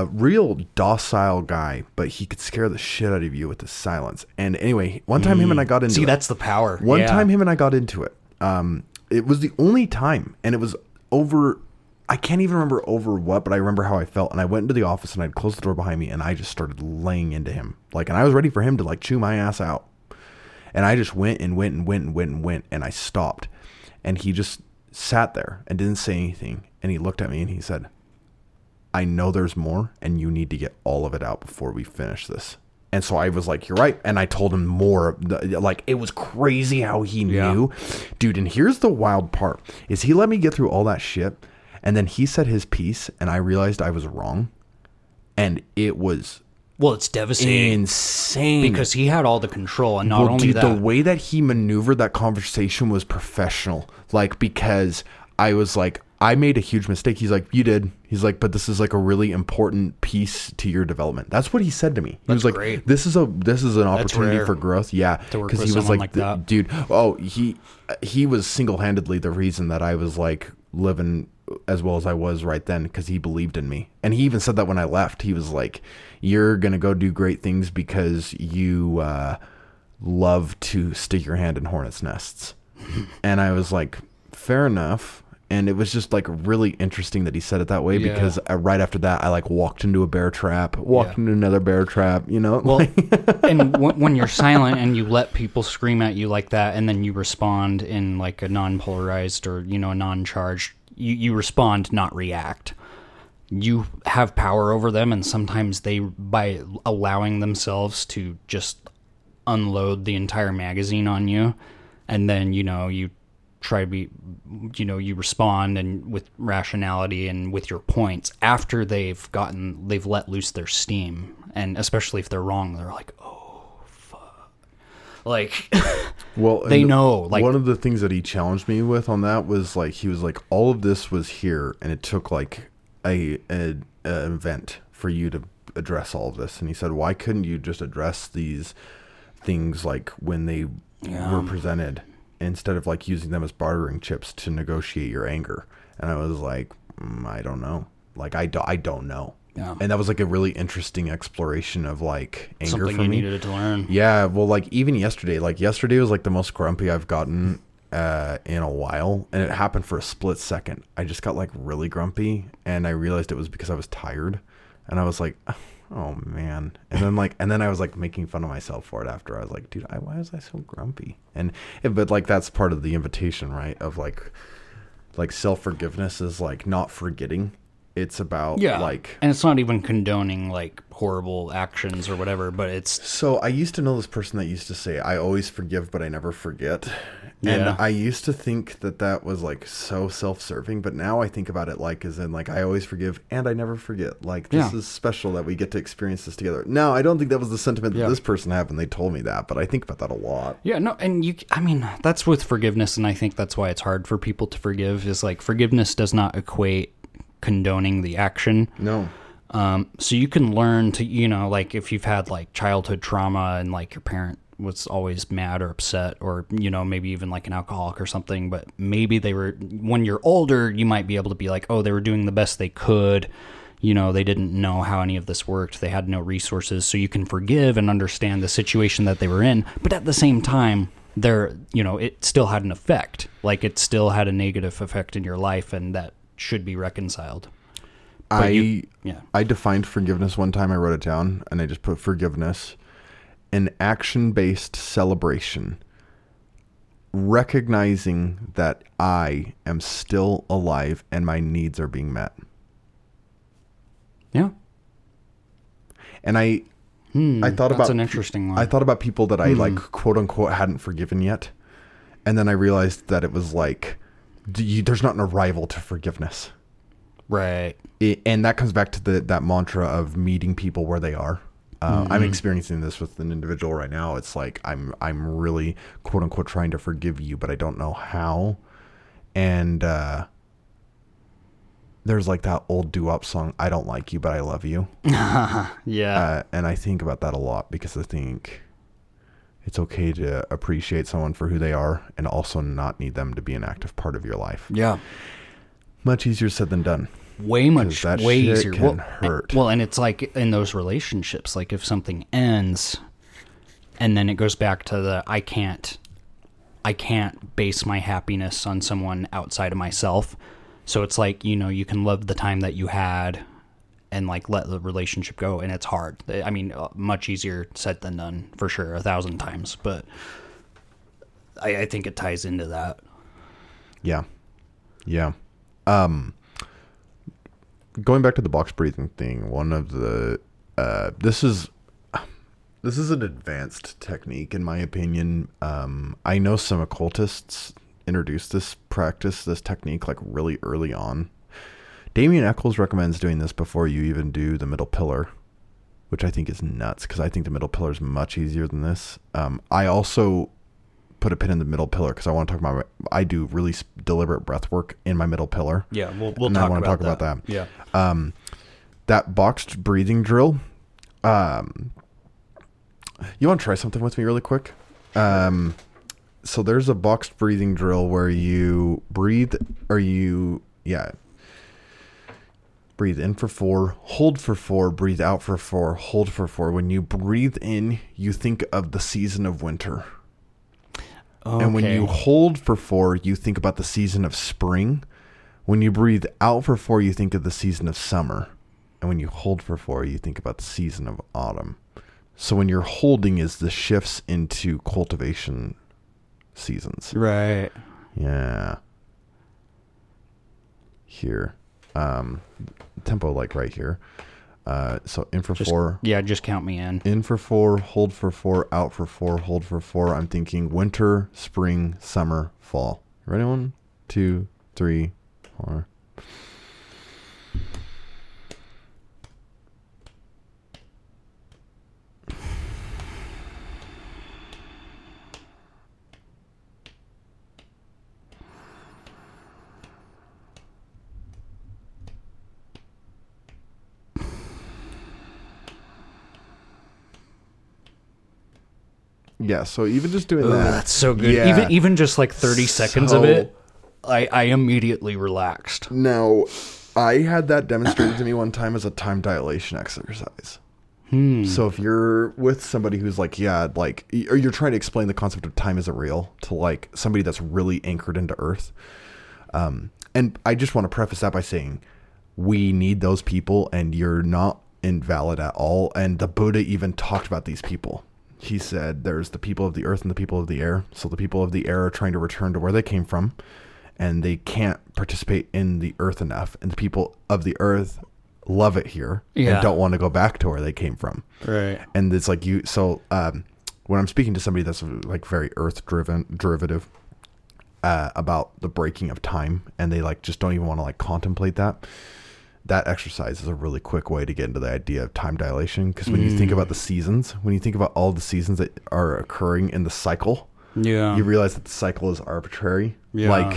real docile guy, but he could scare the shit out of you with his silence. And anyway, one time him and I got into it. See, that's the power. One time him and I got into it. It was the only time, and it was over, I can't even remember over what, but I remember how I felt. And I went into the office and I'd closed the door behind me and I just started laying into him. Like, and I was ready for him to like chew my ass out. And I just went and I stopped. And he just sat there and didn't say anything, and he looked at me and he said, I know there's more and you need to get all of it out before we finish this. And so I was like, you're right. And I told him more. Like, it was crazy how he knew. Dude, and here's the wild part is he let me get through all that shit, and then he said his piece and I realized I was wrong, and it was Well, it's devastating. Insane. Because he had all the control, and not only dude, that. The way that he maneuvered that conversation was professional. Like, because I was like, I made a huge mistake. He's like, you did. He's like, but this is like a really important piece to your development. That's what he said to me. He was like, great. This is an opportunity for growth. Yeah. Because he was like dude, oh, he was single-handedly the reason that I was like living as well as I was right then, because he believed in me. And he even said that when I left, he was like, you're going to go do great things because you love to stick your hand in hornets' nests. And I was like, fair enough. And it was just like really interesting that he said it that way, yeah. Because right after that, I like walked into a bear trap, walked into another bear trap, you know? Well, and when you're silent and you let people scream at you like that, and then you respond in like a non-polarized or, you know, a non-charged, you respond, not react. You have power over them, and sometimes they, by allowing themselves to just unload the entire magazine on you, and then, you know, you try to be, you know, you respond and with rationality and with your points after they've let loose their steam. And especially if they're wrong, they're like, oh, fuck. Like, well, they know. Like, one of the things that he challenged me with on that was like, he was like, all of this was here and it took like a event for you to address all of this. And he said, why couldn't you just address these things like when they were presented? Instead of like using them as bartering chips to negotiate your anger. And I was like, I don't know. Like, I don't know. Yeah. And that was like a really interesting exploration of like anger for me. Something you needed to learn. Yeah. Well, like even yesterday was like the most grumpy I've gotten in a while. And it happened for a split second. I just got like really grumpy. And I realized it was because I was tired. And I was like, oh man. And then I was like making fun of myself for it after. I was like, dude, why was I so grumpy? But like, that's part of the invitation, right? Of like self-forgiveness is like not forgetting. It's about like, and it's not even condoning like horrible actions or whatever, but it's. So I used to know this person that used to say, I always forgive, but I never forget. Yeah. And I used to think that was like so self-serving, but now I think about it like as in like, I always forgive and I never forget. Like this is special that we get to experience this together. No, I don't think that was the sentiment that this person had when they told me that, but I think about that a lot. Yeah, no. And that's with forgiveness. And I think that's why it's hard for people to forgive is like forgiveness does not equate condoning the action. No. So you can learn to, you know, like if you've had like childhood trauma and like your parent was always mad or upset or, you know, maybe even like an alcoholic or something, but maybe they were, when you're older, you might be able to be like, oh, they were doing the best they could. You know, they didn't know how any of this worked. They had no resources. So you can forgive and understand the situation that they were in. But at the same time, they're, you know, it still had an effect. Like it still had a negative effect in your life, and that should be reconciled. I defined forgiveness one time. I wrote it down and I just put forgiveness, an action-based celebration, recognizing that I am still alive and my needs are being met. Yeah. And I thought that's an interesting one. I thought about people that I like quote unquote hadn't forgiven yet. And then I realized that it was like, there's not an arrival to forgiveness. Right. And that comes back to that mantra of meeting people where they are. I'm experiencing this with an individual right now. It's like, I'm really quote unquote trying to forgive you, but I don't know how. And, there's like that old doo-wop song, I don't like you, but I love you. Yeah. And I think about that a lot because I think it's okay to appreciate someone for who they are and also not need them to be an active part of your life. Yeah. Much easier said than done. Way easier. Can hurt. Well, and it's like in those relationships, like if something ends and then it goes back to the, I can't base my happiness on someone outside of myself. So it's like, you know, you can love the time that you had and like let the relationship go. And it's hard. I mean, much easier said than done for sure. 1,000 times. But I think it ties into that. Yeah. Yeah. Going back to the box breathing thing, one of the this is an advanced technique in my opinion. I know some occultists introduced this technique like really early on. Damian Eccles recommends doing this before you even do the middle pillar. which I think is nuts because I think the middle pillar is much easier than this. I also put a pin in the middle pillar because I want to talk about, I do really deliberate breath work in my middle pillar. Yeah. We'll talk about that. Yeah. That boxed breathing drill. You want to try something with me really quick? Sure. So there's a boxed breathing drill where you breathe or breathe in for 4, hold for 4, breathe out for 4, hold for 4. When you breathe in, you think of the season of winter. Okay. And when you hold for 4, you think about the season of spring. When you breathe out for 4, you think of the season of summer. And when you hold for 4, you think about the season of autumn. So when you're holding is the shifts into cultivation seasons. Right. Yeah. Here. Tempo like right here. So in for 4. Yeah, just count me in. In for 4, hold for 4, out for 4, hold for 4. I'm thinking winter, spring, summer, fall. Ready? 1, 2, 3, 4. Yeah, so even just doing that's so good. Yeah. Even just like 30 seconds of it, I immediately relaxed. Now, I had that demonstrated to me one time as a time dilation exercise. So if you're with somebody who's like, or you're trying to explain the concept of time isn't real to like somebody that's really anchored into Earth. And I just want to preface that by saying we need those people and you're not invalid at all. And the Buddha even talked about these people. He said there's the people of the earth and the people of the air. So the people of the air are trying to return to where they came from and they can't participate in the earth enough. And the people of the earth love it here and don't want to go back to where they came from. Right. And it's like you. So when I'm speaking to somebody that's like very earth driven, derivative about the breaking of time and they like just don't even want to like contemplate that. That exercise is a really quick way to get into the idea of time dilation. Because when you think about the seasons, when you think about all the seasons that are occurring in the cycle, you realize that the cycle is arbitrary. Yeah.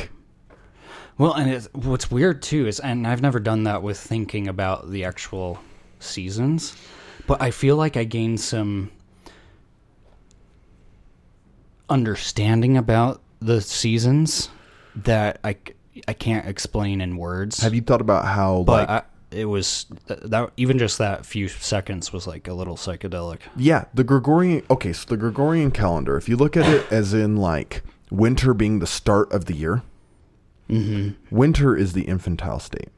And it's, what's weird too is, and I've never done that with thinking about the actual seasons, but I feel like I gained some understanding about the seasons that I can't explain in words. Have you thought about how, but like... it was... that even just that few seconds was like a little psychedelic. Yeah, the Gregorian... Okay, so the Gregorian calendar, if you look at it as in like winter being the start of the year, winter is the infantile state.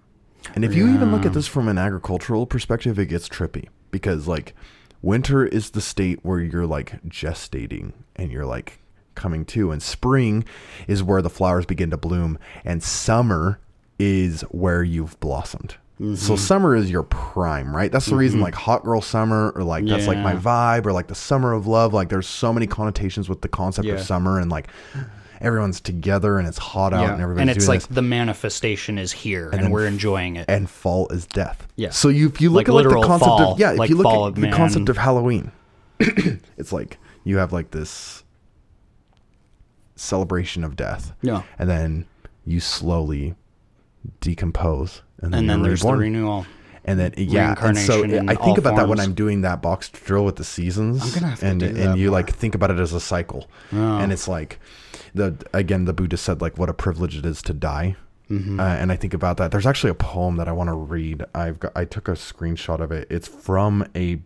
And if you even look at this from an agricultural perspective, it gets trippy. Because like winter is the state where you're like gestating and you're like... coming to, and spring is where the flowers begin to bloom and summer is where you've blossomed. So summer is your prime, right? That's the reason like hot girl summer or like that's like my vibe or like the summer of love. Like there's so many connotations with the concept of summer and like everyone's together and it's hot out and everybody's doing and it's doing like this. The manifestation is here and we're enjoying it. And fall is death. Yeah. So you, if you look like at like the concept fall, of if like you look fall, at the concept of Halloween, it's like you have like this celebration of death. Yeah. And then you slowly decompose and then there's the renewal. And then reincarnation, and so I think about that when I'm doing that box drill with the seasons. I'm gonna have to do that you more. Like think about it as a cycle. Oh. And it's like the Buddha said like what a privilege it is to die. And I think about that. There's actually a poem that I want to read. I took a screenshot of it. It's from a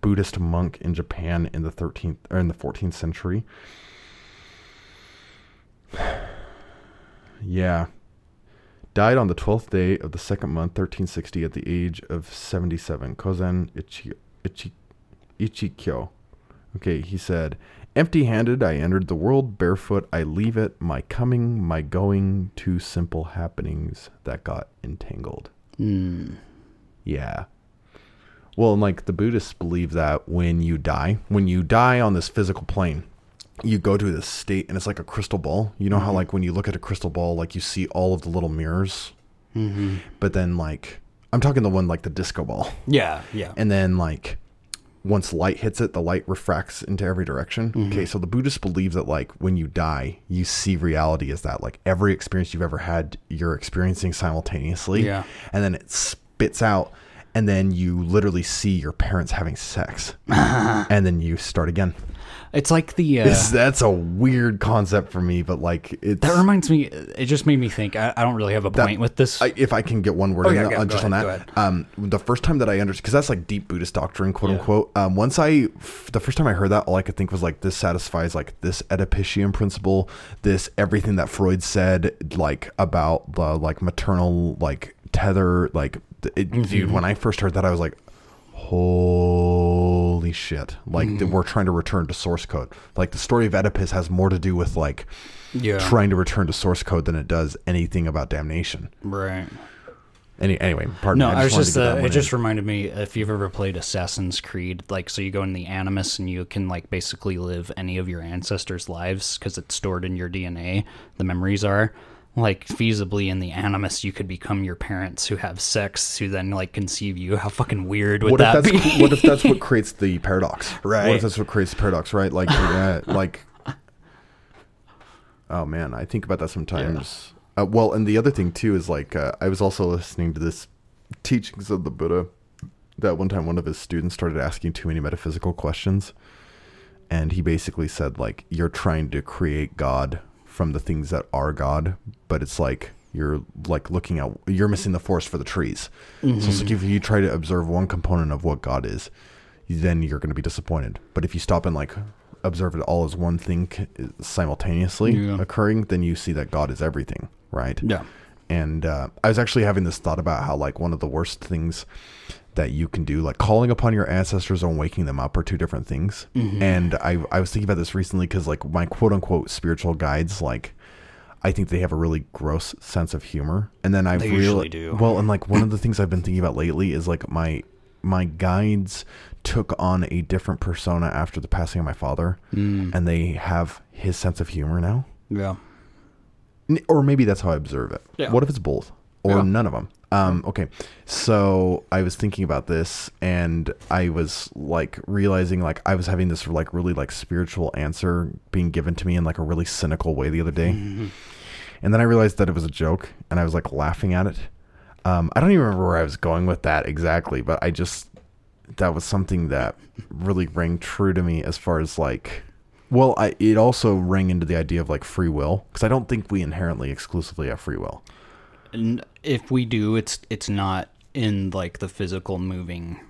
Buddhist monk in Japan in the 13th or in the 14th century. Died on the 12th day of the second month, 1360, at the age of 77. Kozen Ichikyo. Okay, he said, empty-handed I entered the world, barefoot I leave it, my coming, my going, two simple happenings that got entangled. Yeah. Well, and like the Buddhists believe that when you die on this physical plane, you go to this state and it's like a crystal ball. You know how like when you look at a crystal ball, like you see all of the little mirrors, but then like, I'm talking the one, like the disco ball. Yeah. Yeah. And then like once light hits it, the light refracts into every direction. Mm-hmm. Okay, so the Buddhists believe that, like, when you die, you see reality as that. Like, every experience you've ever had, you're experiencing simultaneously. Yeah. And then it spits out, and then you literally see your parents having sex. And then you start again. It's like the... that's a weird concept for me, but like... That reminds me... It just made me think. I don't really have a point with this. If I can get one word on that. The first time that I understood... Because that's like deep Buddhist doctrine, quote unquote. The first time I heard that, all I could think was like, this satisfies like this Oedipician principle, this everything that Freud said like about the like maternal like tether. Dude, when I first heard that, I was like... Holy shit. Like we're trying to return to source code. Like the story of Oedipus has more to do with like trying to return to source code than it does anything about damnation. Right. Anyway, pardon me. No, I was just it just reminded me, if you've ever played Assassin's Creed, like, so you go in the Animus and you can like basically live any of your ancestors' lives because it's stored in your DNA. The memories are. Like, feasibly in the Animus, you could become your parents who have sex, who then, like, conceive you. How fucking weird would that be? What if that's what creates the paradox? Right. What if that's what creates the paradox, right? Like, oh, man, I think about that sometimes. Yeah. Well, and the other thing, too, is, like, I was also listening to this Teachings of the Buddha. That one time, one of his students started asking too many metaphysical questions. And he basically said, like, you're trying to create God from the things that are God, but it's like you're like looking out, you're missing the forest for the trees. Mm-hmm. So it's like if you try to observe one component of what God is, then you're going to be disappointed. But if you stop and like observe it all as one thing simultaneously occurring, then you see that God is everything, right? Yeah. And I was actually having this thought about how like one of the worst things that you can do, like calling upon your ancestors and waking them up, are two different things. Mm-hmm. And I was thinking about this recently because like my quote unquote spiritual guides, like I think they have a really gross sense of humor. And then they usually do. Well, and like one of the things I've been thinking about lately is like my guides took on a different persona after the passing of my father, and they have his sense of humor now. Yeah. Or maybe that's how I observe it. Yeah. What if it's both or none of them? Okay. So I was thinking about this and I was like realizing like I was having this like really like spiritual answer being given to me in like a really cynical way the other day. Mm-hmm. And then I realized that it was a joke and I was like laughing at it. I don't even remember where I was going with that exactly, but that was something that really rang true to me as far as like, well, it also rang into the idea of like free will, because I don't think we inherently exclusively have free will. And if we do, it's not in like the physical moving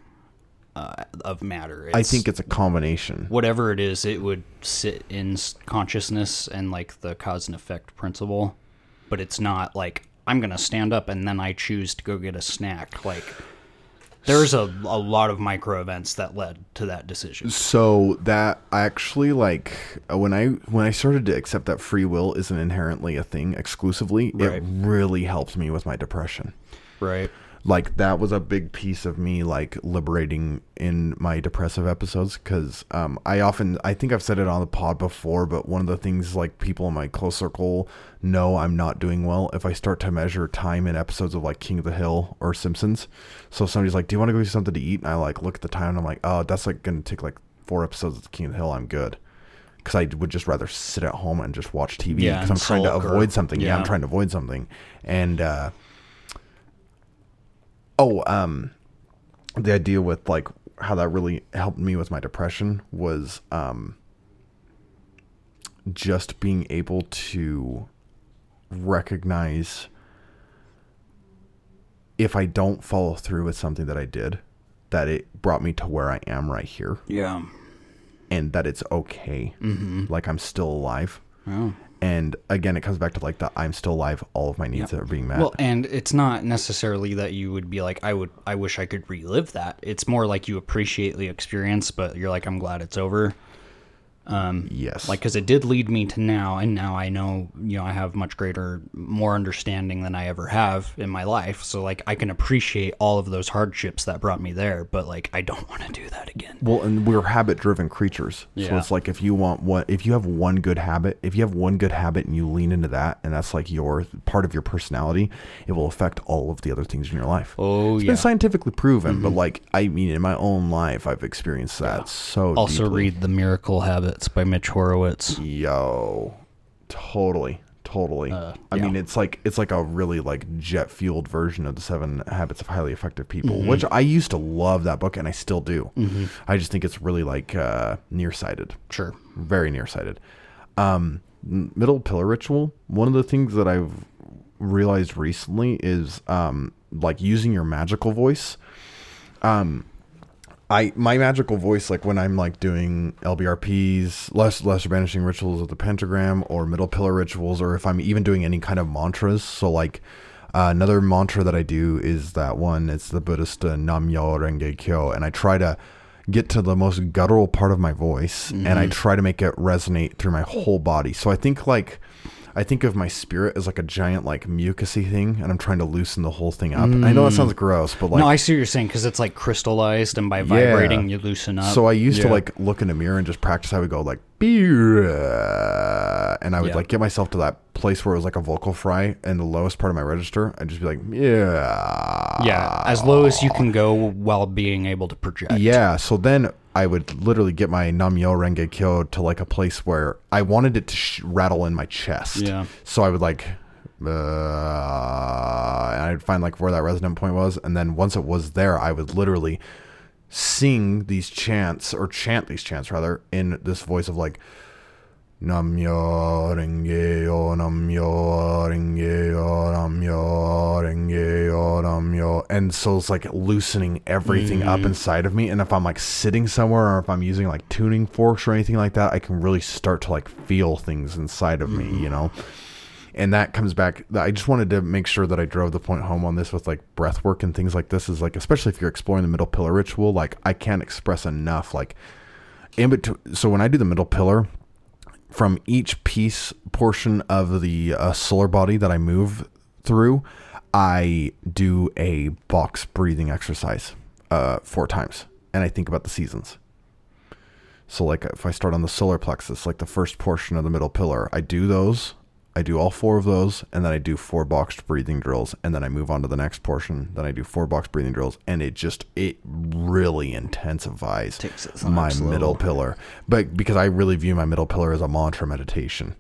of matter. I think it's a combination. Whatever it is, it would sit in consciousness and like the cause and effect principle, but it's not like I'm going to stand up and then I choose to go get a snack. Like there's a lot of micro events that led to that decision. So that actually, like when I started to accept that free will isn't inherently a thing exclusively, It really helped me with my depression. Right. Like that was a big piece of me like liberating in my depressive episodes, because I think I've said it on the pod before, but one of the things like people in my close circle know I'm not doing well if I start to measure time in episodes of like King of the Hill or Simpsons. So if somebody's like, do you want to go get something to eat? And I like look at the time and I'm like, oh, that's like going to take like 4 episodes of King of the Hill. I'm good. Because I would just rather sit at home and just watch TV because I'm trying to avoid something. Yeah. I'm trying to avoid something. And, the idea with like how that really helped me with my depression was just being able to recognize if I don't follow through with something that I did, that it brought me to where I am right here. Yeah. And that it's okay. Mm-hmm. Like I'm still alive. Yeah. And again, it comes back to like the I'm still alive, all of my needs that are being met. Well, and it's not necessarily that you would be like, I wish I could relive that. It's more like you appreciate the experience, but you're like, I'm glad it's over. Yes. Like, because it did lead me to now, and now I know, you know, I have much greater, more understanding than I ever have in my life. So, like, I can appreciate all of those hardships that brought me there, but, like, I don't want to do that again. Well, and we're habit-driven creatures. Yeah. So it's like, if you have one good habit, and you lean into that, and that's, like, your part of your personality, it will affect all of the other things in your life. Oh, it's been scientifically proven, but, like, I mean, in my own life, I've experienced that so also deeply. Read The Miracle Habit by Mitch Horowitz. Yo, totally. I mean, it's like a really like jet fueled version of the 7 Habits of Highly Effective People, which I used to love that book and I still do. I just think it's really like nearsighted. Sure. Very nearsighted. Middle Pillar Ritual. One of the things that I've realized recently is like using your magical voice. My magical voice, like when I'm like doing LBRPs, lesser banishing rituals of the pentagram or middle pillar rituals, or if I'm even doing any kind of mantras. So like another mantra that I do is that one, it's the Buddhist Nam-myo Renge Kyo. And I try to get to the most guttural part of my voice and I try to make it resonate through my whole body. So I think of my spirit as like a giant, like mucusy thing, and I'm trying to loosen the whole thing up. I know that sounds gross, but like, no, I see what you're saying. Cause it's like crystallized, and by vibrating, you loosen up. So I used to like look in a mirror and just practice. I would go like, and I would like get myself to that place where it was like a vocal fry and the lowest part of my register. I'd just be like, as low as you can go while being able to project. Yeah. So then I would literally get my Nam-myo Renge Kyo to like a place where I wanted it to rattle in my chest. Yeah. So I would like, and I'd find like where that resonant point was. And then once it was there, I would literally chant these chants rather in this voice of like, Nam-myo Renge-yo, Nam-myo Renge-yo, Nam-myo Renge-yo, Nam-myo. And so it's like loosening everything up inside of me. And if I'm like sitting somewhere or if I'm using like tuning forks or anything like that, I can really start to like feel things inside of me, you know? And that comes back. I just wanted to make sure that I drove the point home on this with like breath work and things like this is like, especially if you're exploring the middle pillar ritual, like I can't express enough, like in between. So when I do the middle pillar, from each piece portion of the solar body that I move through, I do a box breathing exercise 4 times. And I think about the seasons. So like if I start on the solar plexus, like the first portion of the middle pillar, I do all 4 of those, and then I do 4 box breathing drills, and then I move on to the next portion. Then I do 4 box breathing drills, and it really intensifies my middle pillar. But because I really view my middle pillar as a mantra meditation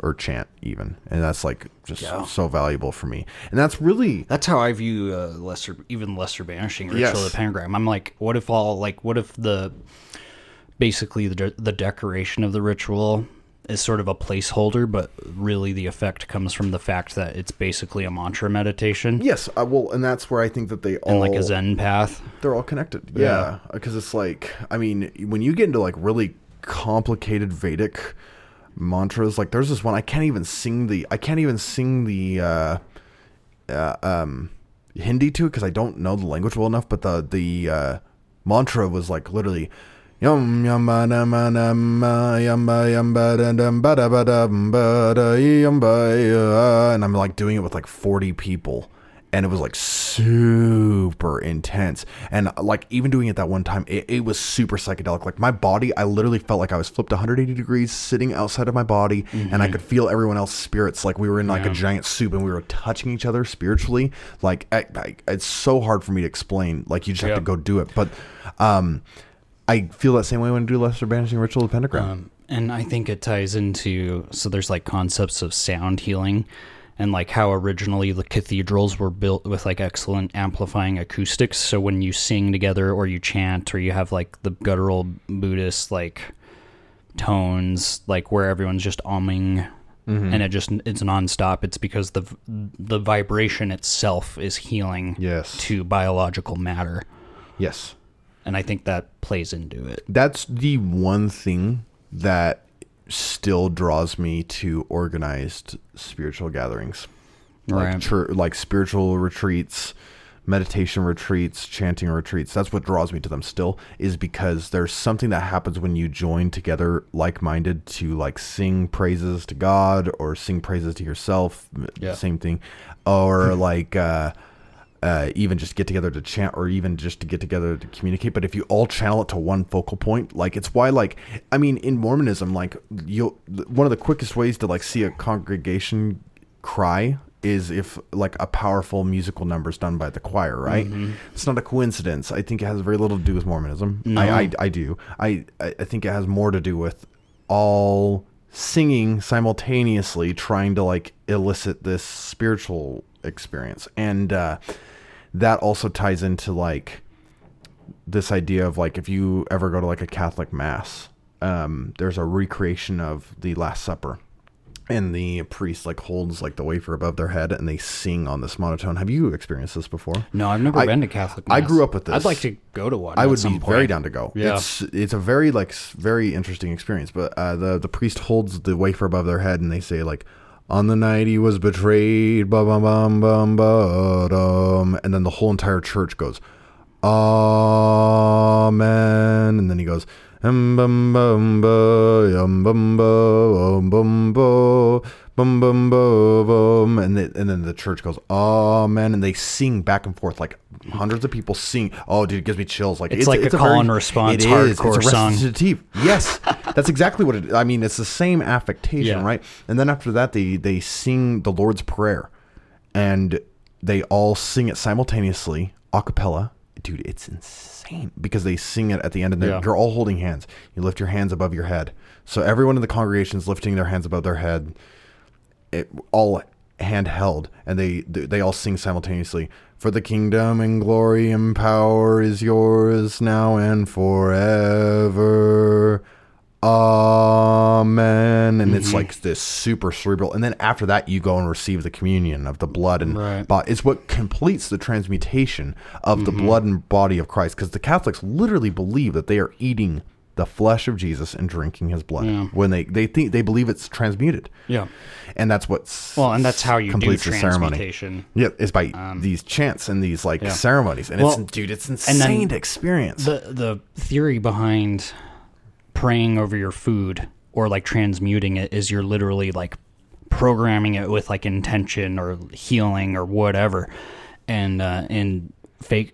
or chant even. And that's like just so valuable for me. And that's how I view lesser banishing ritual of the pentagram. I'm like, what if the decoration of the ritual is sort of a placeholder, but really the effect comes from the fact that it's basically a mantra meditation. Yes. Well, and that's where I think that they all... And like a Zen path. They're all connected. Yeah. Because it's like, I mean, when you get into like really complicated Vedic mantras, like there's this one, I can't even sing the Hindi to it because I don't know the language well enough, but the mantra was like literally... Yum yum ba da ba da ba yum ba da ba da yum ba, and I'm like doing it with like 40 people, and it was like super intense, and like even doing it that one time, it was super psychedelic. Like my body, I literally felt like I was flipped 180 degrees, sitting outside of my body, and I could feel everyone else's spirits. Like we were in like a giant soup, and we were touching each other spiritually. Like it's so hard for me to explain. Like you just have to go do it, but I feel that same way when I do Lesser Banishing Ritual of the Pentagram. And I think it ties into, so there's like concepts of sound healing and like how originally the cathedrals were built with like excellent amplifying acoustics. So when you sing together or you chant or you have like the guttural Buddhist like tones, like where everyone's just umming and it's nonstop. It's because the vibration itself is healing to biological matter. Yes. And I think that plays into it. That's the one thing that still draws me to organized spiritual gatherings, like spiritual retreats, meditation retreats, chanting retreats, that's what draws me to them still, is because there's something that happens when you join together like-minded to like sing praises to God or sing praises to yourself, same thing, or like even just get together to chant or even just to get together to communicate. But if you all channel it to one focal point, like it's why, like, I mean, in Mormonism, like one of the quickest ways to like see a congregation cry is if like a powerful musical number is done by the choir, right? Mm-hmm. It's not a coincidence. I think it has very little to do with Mormonism. No. I think it has more to do with all singing simultaneously, trying to like elicit this spiritual experience. And that also ties into like this idea of like, if you ever go to like a Catholic mass, there's a recreation of the Last Supper. And the priest like holds like the wafer above their head and they sing on this monotone. Have you experienced this before? No, I've never been to Catholic mass. I grew up with this. I'd like to go to one. I would be very down to go. Yeah. It's a very like very interesting experience. But the priest holds the wafer above their head and they say like, on the night he was betrayed, ba bum bum bum ba dum, and then the whole entire church goes, Amen, and then he goes, and then the church goes, Amen, and they sing back and forth, like hundreds of people sing. Oh, dude, it gives me chills. Like it's like a call and response hardcore song. Yes, that's exactly what it is. I mean, it's the same affectation, right? And then after that, they sing the Lord's Prayer, and they all sing it simultaneously, a cappella. Dude, it's insane because they sing it at the end and you're all holding hands. You lift your hands above your head. So everyone in the congregation is lifting their hands above their head, all handheld, and they all sing simultaneously. For the kingdom and glory and power is yours now and forever. Amen. And it's like this super cerebral. And then after that, you go and receive the communion of the blood and body. It's what completes the transmutation of the blood and body of Christ. Because the Catholics literally believe that they are eating the flesh of Jesus and drinking his blood when they think they believe it's transmuted. Yeah. And that's what's and that's how you do the ceremony. Yeah. Is by these chants and these like ceremonies. And it's insane to experience. The theory behind praying over your food or like transmuting it is you're literally like programming it with like intention or healing or whatever. And in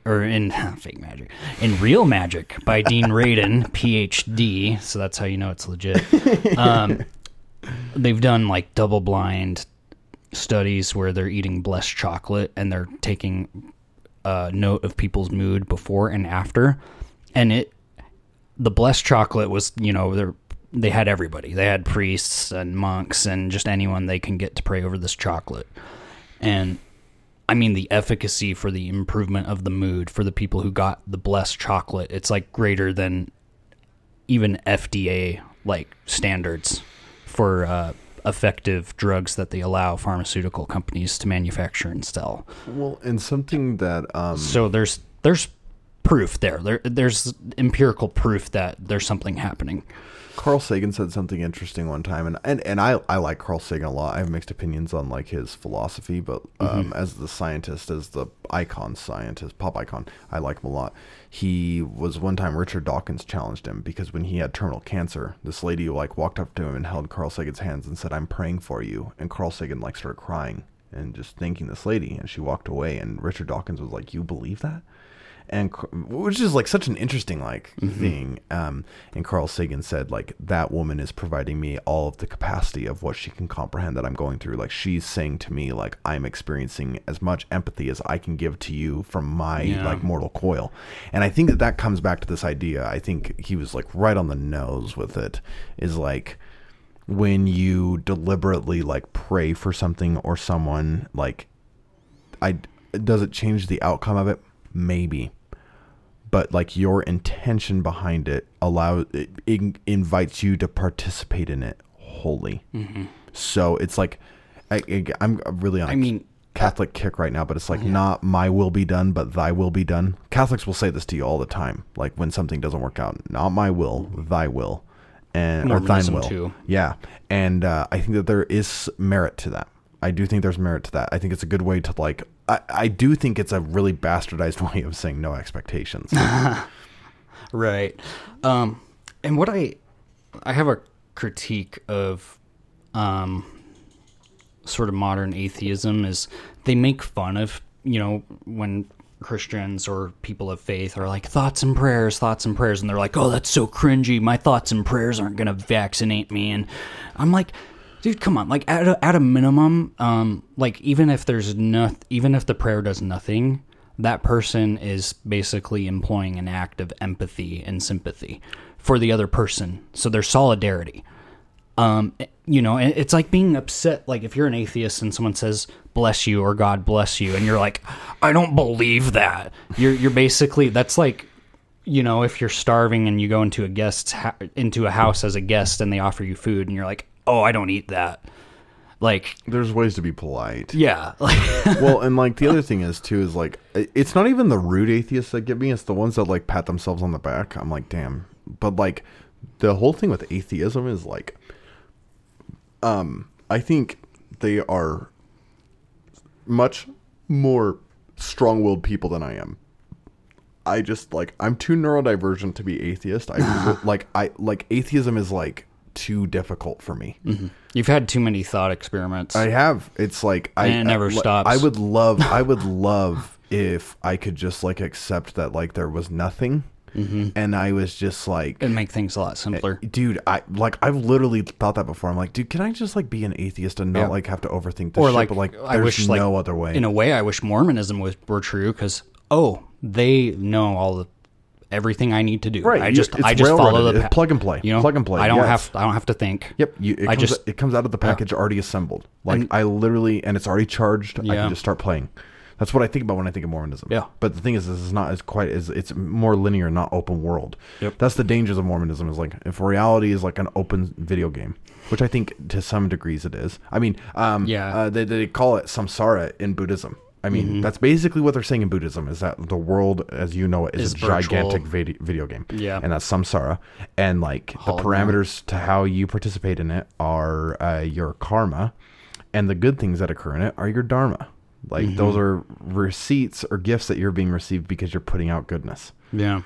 Real Magic by Dean Radin, PhD, so that's how you know it's legit. They've done like double blind studies where they're eating blessed chocolate and they're taking note of people's mood before and after, and the blessed chocolate was, you know, they had everybody. They had priests and monks and just anyone they can get to pray over this chocolate. And, I mean, the efficacy for the improvement of the mood for the people who got the blessed chocolate, it's, like, greater than even FDA, like, standards for effective drugs that they allow pharmaceutical companies to manufacture and sell. Well, and something that... So there's proof there's empirical proof that there's something happening. Carl Sagan said something interesting one time, and I like Carl Sagan a lot. I have mixed opinions on like his philosophy, but as the scientist, as the pop icon, I like him a lot. He was one time Richard Dawkins challenged him because when he had terminal cancer, this lady like walked up to him and held Carl Sagan's hands and said, "I'm praying for you," and Carl Sagan like started crying and just thanking this lady, and she walked away, and Richard Dawkins was like, "You believe that?" And which is like such an interesting like thing. And Carl Sagan said like, that woman is providing me all of the capacity of what she can comprehend that I'm going through. Like she's saying to me, like I'm experiencing as much empathy as I can give to you from my like mortal coil. And I think that comes back to this idea. I think he was like right on the nose with it, is like when you deliberately like pray for something or someone, like does it change the outcome of it? Maybe. But like your intention behind it invites you to participate in it wholly. So it's like, I'm really on Catholic kick right now, but it's like not my will be done, but thy will be done. Catholics will say this to you all the time, like when something doesn't work out, not my will, thy will, and or thine will. Too. Yeah, and I think that there is merit to that. I do think there's merit to that. I think it's a good way to like I do think it's a really bastardized way of saying no expectations. Right. And what I have a critique of sort of modern atheism is they make fun of, you know, when Christians or people of faith are like, thoughts and prayers. And they're like, oh, that's so cringy. My thoughts and prayers aren't going to vaccinate me. And I'm like, dude, come on. Like at a minimum, like even if the prayer does nothing, that person is basically employing an act of empathy and sympathy for the other person. So there's solidarity. You know, it's like being upset. Like if you're an atheist and someone says, bless you or God bless you. And you're like, I don't believe that. You're basically, that's like, you know, if you're starving and you go into into a house as a guest and they offer you food and you're like, oh, I don't eat that. Like there's ways to be polite. Yeah. Well, and like the other thing is too, is like, it's not even the rude atheists that get me. It's the ones that like pat themselves on the back. I'm like, damn. But like the whole thing with atheism is like, I think they are much more strong-willed people than I am. I just like, I'm too neurodivergent to be atheist. I atheism is like too difficult for me. Mm-hmm. You've had too many thought experiments. I have. It's like, it never stops. I would love if I could just like accept that like there was nothing. Mm-hmm. And I was just like, it make things a lot simpler, dude. I've literally thought that before. I'm like, dude, can I just like be an atheist and not like have to overthink this? Or shit? Like, but like, there's no other way. In a way, I wish Mormonism were true because they know everything I need to do. Right. I just follow the plug and play. You know, plug and play. I don't have to think. Yep. It comes out of the package already assembled. Like and it's already charged. Yeah. I can just start playing. That's what I think about when I think of Mormonism. Yeah. But the thing is, this is not as quite as, it's more linear, not open world. Yep. That's the dangers of Mormonism is like, if reality is like an open video game, which I think to some degrees it is. I mean, they call it samsara in Buddhism. I mean, that's basically what they're saying in Buddhism is that the world as you know it is a gigantic video game. Yeah. And that's samsara. And like the parameters to how you participate in it are your karma, and the good things that occur in it are your dharma. Like those are receipts or gifts that you're being received because you're putting out goodness. Yeah.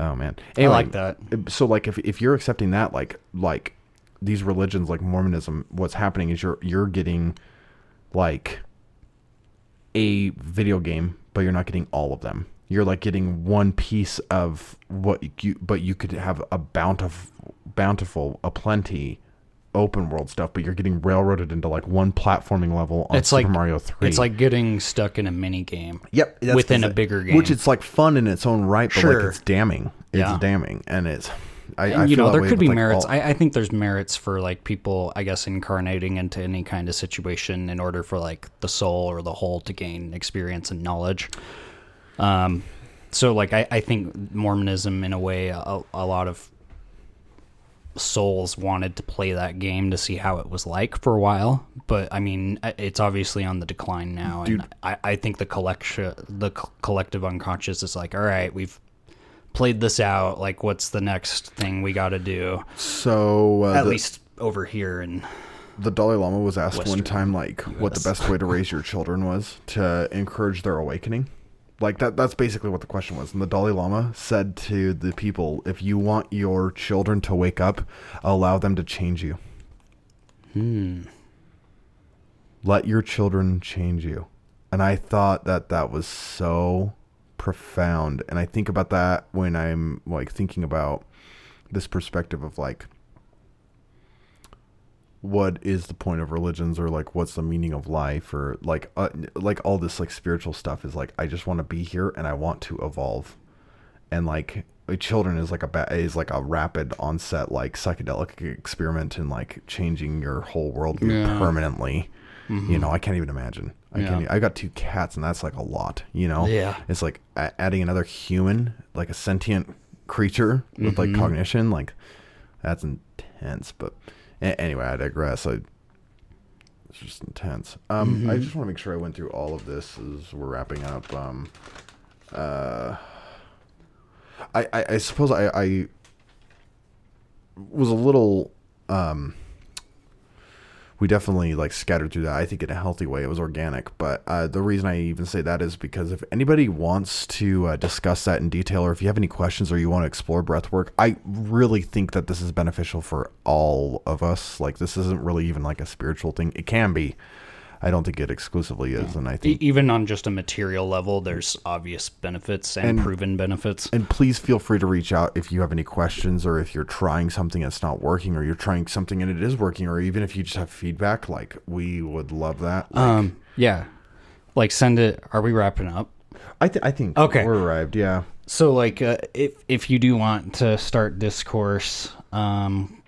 Oh man. Anyway, I like that. So like if you're accepting that, like these religions, like Mormonism, what's happening is you're getting like a video game, but you're not getting all of them. You're like getting one piece of but you could have a plenty open world stuff, but you're getting railroaded into like one platforming level on Super Mario 3. It's like getting stuck in a mini game. Yep. Within a bigger game. Which it's like fun in its own right, but like it's damning. It's damning. And it's and, you know, there could be merits. I think there's merits for like people, I guess, incarnating into any kind of situation in order for like the soul or the whole to gain experience and knowledge. So like I think Mormonism in a way a lot of souls wanted to play that game to see how it was like for a while, but I mean it's obviously on the decline now. Dude. And I think the collective unconscious is like, all right, we've played this out, like what's the next thing we got to do? So at least over here in the Dalai Lama was asked Western one time like US. What the best way to raise your children was to encourage their awakening. Like that's basically what the question was. And the Dalai Lama said to the people, if you want your children to wake up, allow them to change you. Let your children change you. And I thought that was so profound. And I think about that when I'm like thinking about this perspective of like, what is the point of religions, or like what's the meaning of life, or like all this like spiritual stuff is like, I just want to be here and I want to evolve. And like children is like a rapid onset, like psychedelic experiment and like changing your whole world permanently. You know, I can't even imagine. I got 2 cats and that's like a lot, you know? Yeah. It's like adding another human, like a sentient creature with like cognition, like that's intense, but anyway, I digress. It's just intense. I just want to make sure I went through all of this as we're wrapping up. I suppose I was a little we definitely like scattered through that. I think in a healthy way, it was organic. But the reason I even say that is because if anybody wants to discuss that in detail, or if you have any questions or you want to explore breath work, I really think that this is beneficial for all of us. Like, this isn't really even like a spiritual thing. It can be. I don't think it exclusively is. And I think even on just a material level, there's obvious benefits and proven benefits. And please feel free to reach out if you have any questions, or if you're trying something that's not working, or you're trying something and it is working, or even if you just have feedback, like, we would love that. Like, yeah. Like, send it. Are we wrapping up? I think okay. We're arrived. Yeah. So like, if you do want to start discourse, we'll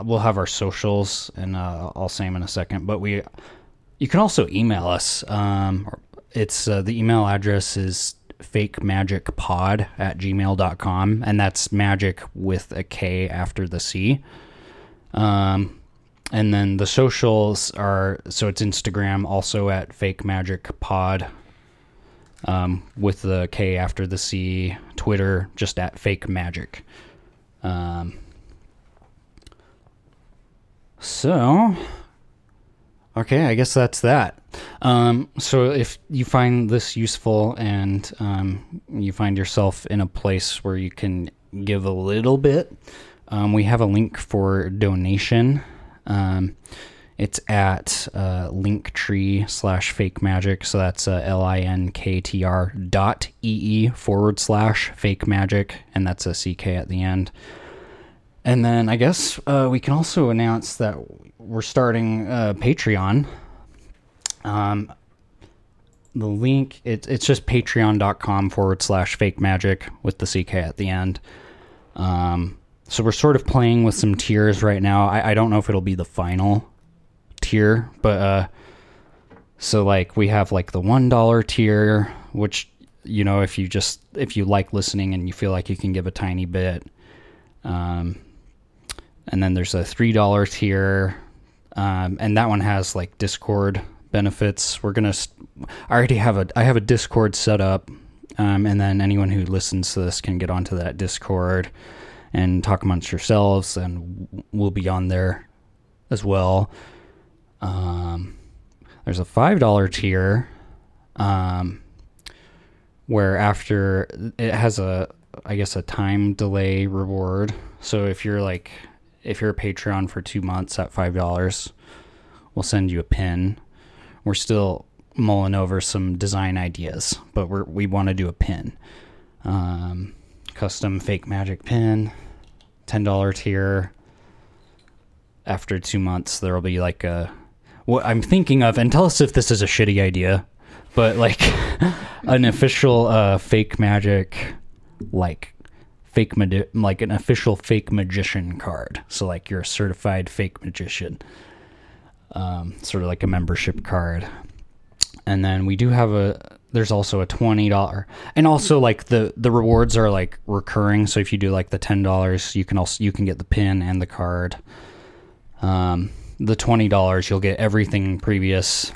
have our socials and I'll say them in a second, but you can also email us. It's the email address is fakemagicpod@gmail.com, and that's magic with a K after the C. And then the socials are, so it's Instagram also at fakemagicpod with the K after the C, Twitter just at fakemagic. Okay, I guess that's that. So if you find this useful and you find yourself in a place where you can give a little bit, we have a link for donation. It's at linktree.com/fakemagic. So that's linktr.ee/fakemagic. And that's a CK at the end. And then I guess we can also announce that we're starting Patreon. The link, it's just patreon.com/fakemagic with the CK at the end. So we're sort of playing with some tiers right now. I don't know if it'll be the final tier, but so like we have like the $1 tier, which, you know, if you like listening and you feel like you can give a tiny bit. And then there's a $3 tier, and that one has like Discord benefits. I have a Discord set up, and then anyone who listens to this can get onto that Discord and talk amongst yourselves, and we'll be on there as well. There's a $5 tier, where after it has a time delay reward. So if you're a Patreon for 2 months at $5, we'll send you a pin. We're still mulling over some design ideas, but we want to do a pin. Custom fake magic pin, $10 tier. After 2 months, there'll be like what I'm thinking of, and tell us if this is a shitty idea, but like an official fake magic, like an official fake magician card. So like you're a certified fake magician, sort of like a membership card. And then we do have there's also a $20, and also like the rewards are like recurring. So if you do like the $10, you can get the pin and the card. The $20, you'll get everything previous.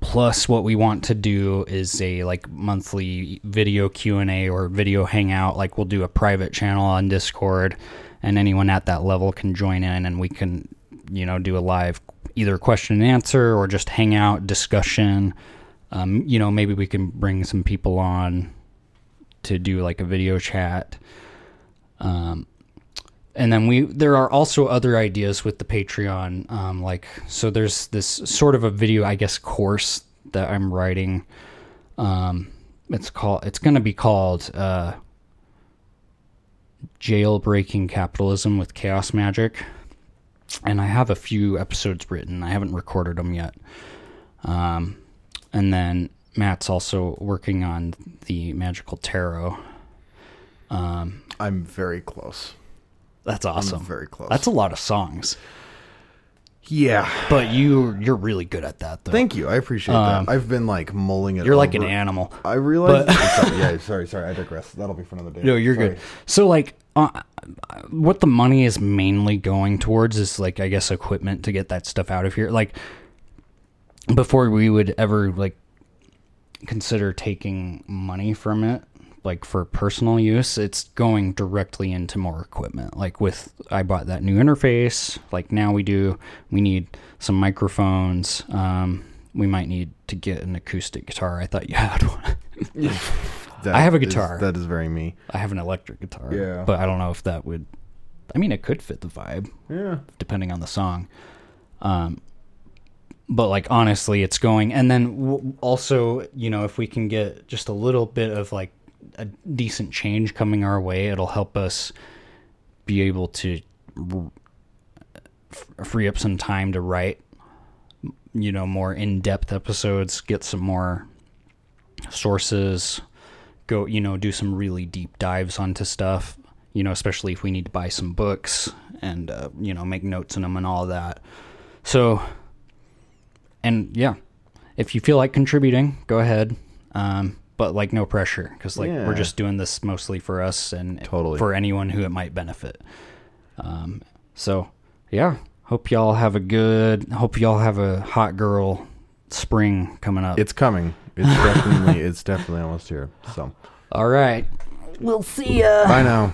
Plus, what we want to do is a like monthly video Q&A or video hangout. Like, we'll do a private channel on Discord, and anyone at that level can join in, and we can, you know, do a live either question and answer or just hangout discussion. You know, maybe we can bring some people on to do like a video chat. And then there are also other ideas with the Patreon, like, so there's this sort of a video, I guess, course that I'm writing. It's going to be called Jailbreaking Capitalism with Chaos Magic, and I have a few episodes written. I haven't recorded them yet. And then Matt's also working on the Magical Tarot. I'm very close. That's awesome. I'm very close. That's a lot of songs. Yeah. But you're really good at that, though. Thank you. I appreciate that. I've been, like, mulling it over. You're like an animal. I realize. Sorry. I digress. That'll be for another day. No, you're good. So, like, what the money is mainly going towards is, like, I guess, equipment to get that stuff out of here. Like, before we would ever, like, consider taking money from it, like for personal use, it's going directly into more equipment. Like with, I bought that new interface. Like now we need some microphones. We might need to get an acoustic guitar. I thought you had one. I have a guitar. That is very me. I have an electric guitar. Yeah. But I don't know if that would, I mean, it could fit the vibe. Yeah. Depending on the song. But like, honestly, it's going, and then also, you know, if we can get just a little bit of like a decent change coming our way, it'll help us be able to free up some time to write, you know, more in-depth episodes, get some more sources, go, you know, do some really deep dives onto stuff, you know, especially if we need to buy some books and, you know, make notes in them and all that. So, and yeah, if you feel like contributing, go ahead. But like no pressure, because like we're just doing this mostly for us and for anyone who it might benefit. So yeah, hope y'all have a hot girl spring coming up. It's coming. It's definitely almost here. So all right, we'll see ya. Bye now.